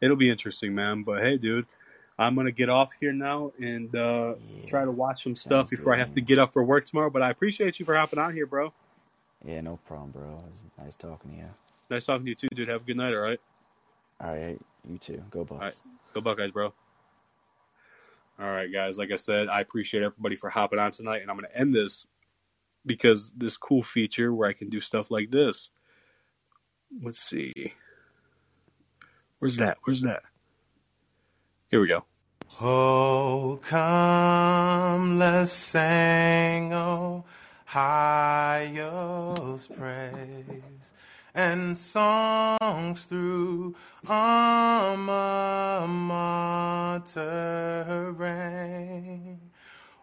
It'll be interesting, man. But hey, dude, I'm going to get off here now and uh, yeah, try to watch some stuff before good, I have man. to get up for work tomorrow. But I appreciate you for hopping on here, bro. Yeah, no problem, bro. It was nice talking to you. Nice talking to you, too, dude. Have a good night, all right? All right. You, too. Go Bucs. All right. Go Buckeyes, bro. All right, guys. Like I said, I appreciate everybody for hopping on tonight. And I'm going to end this because this cool feature where I can do stuff like this. Let's see. Where's that? Where's that? Here we go. Oh, come, let's sing, oh, highest praise, and songs through alma mater reign,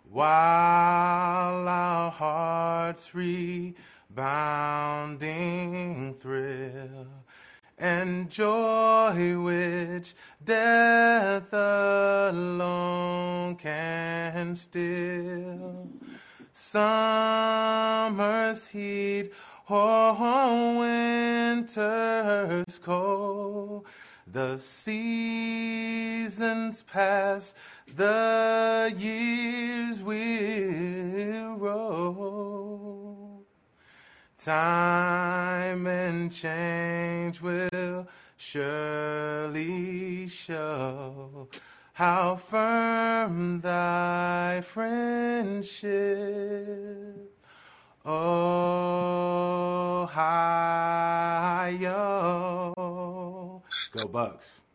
while our hearts rebounding thrill, and joy which death alone can still. Summer's heat or winter's cold, the seasons pass, the years will roll. Time and change will surely show how firm thy friendship. Ohio. Go Bucks.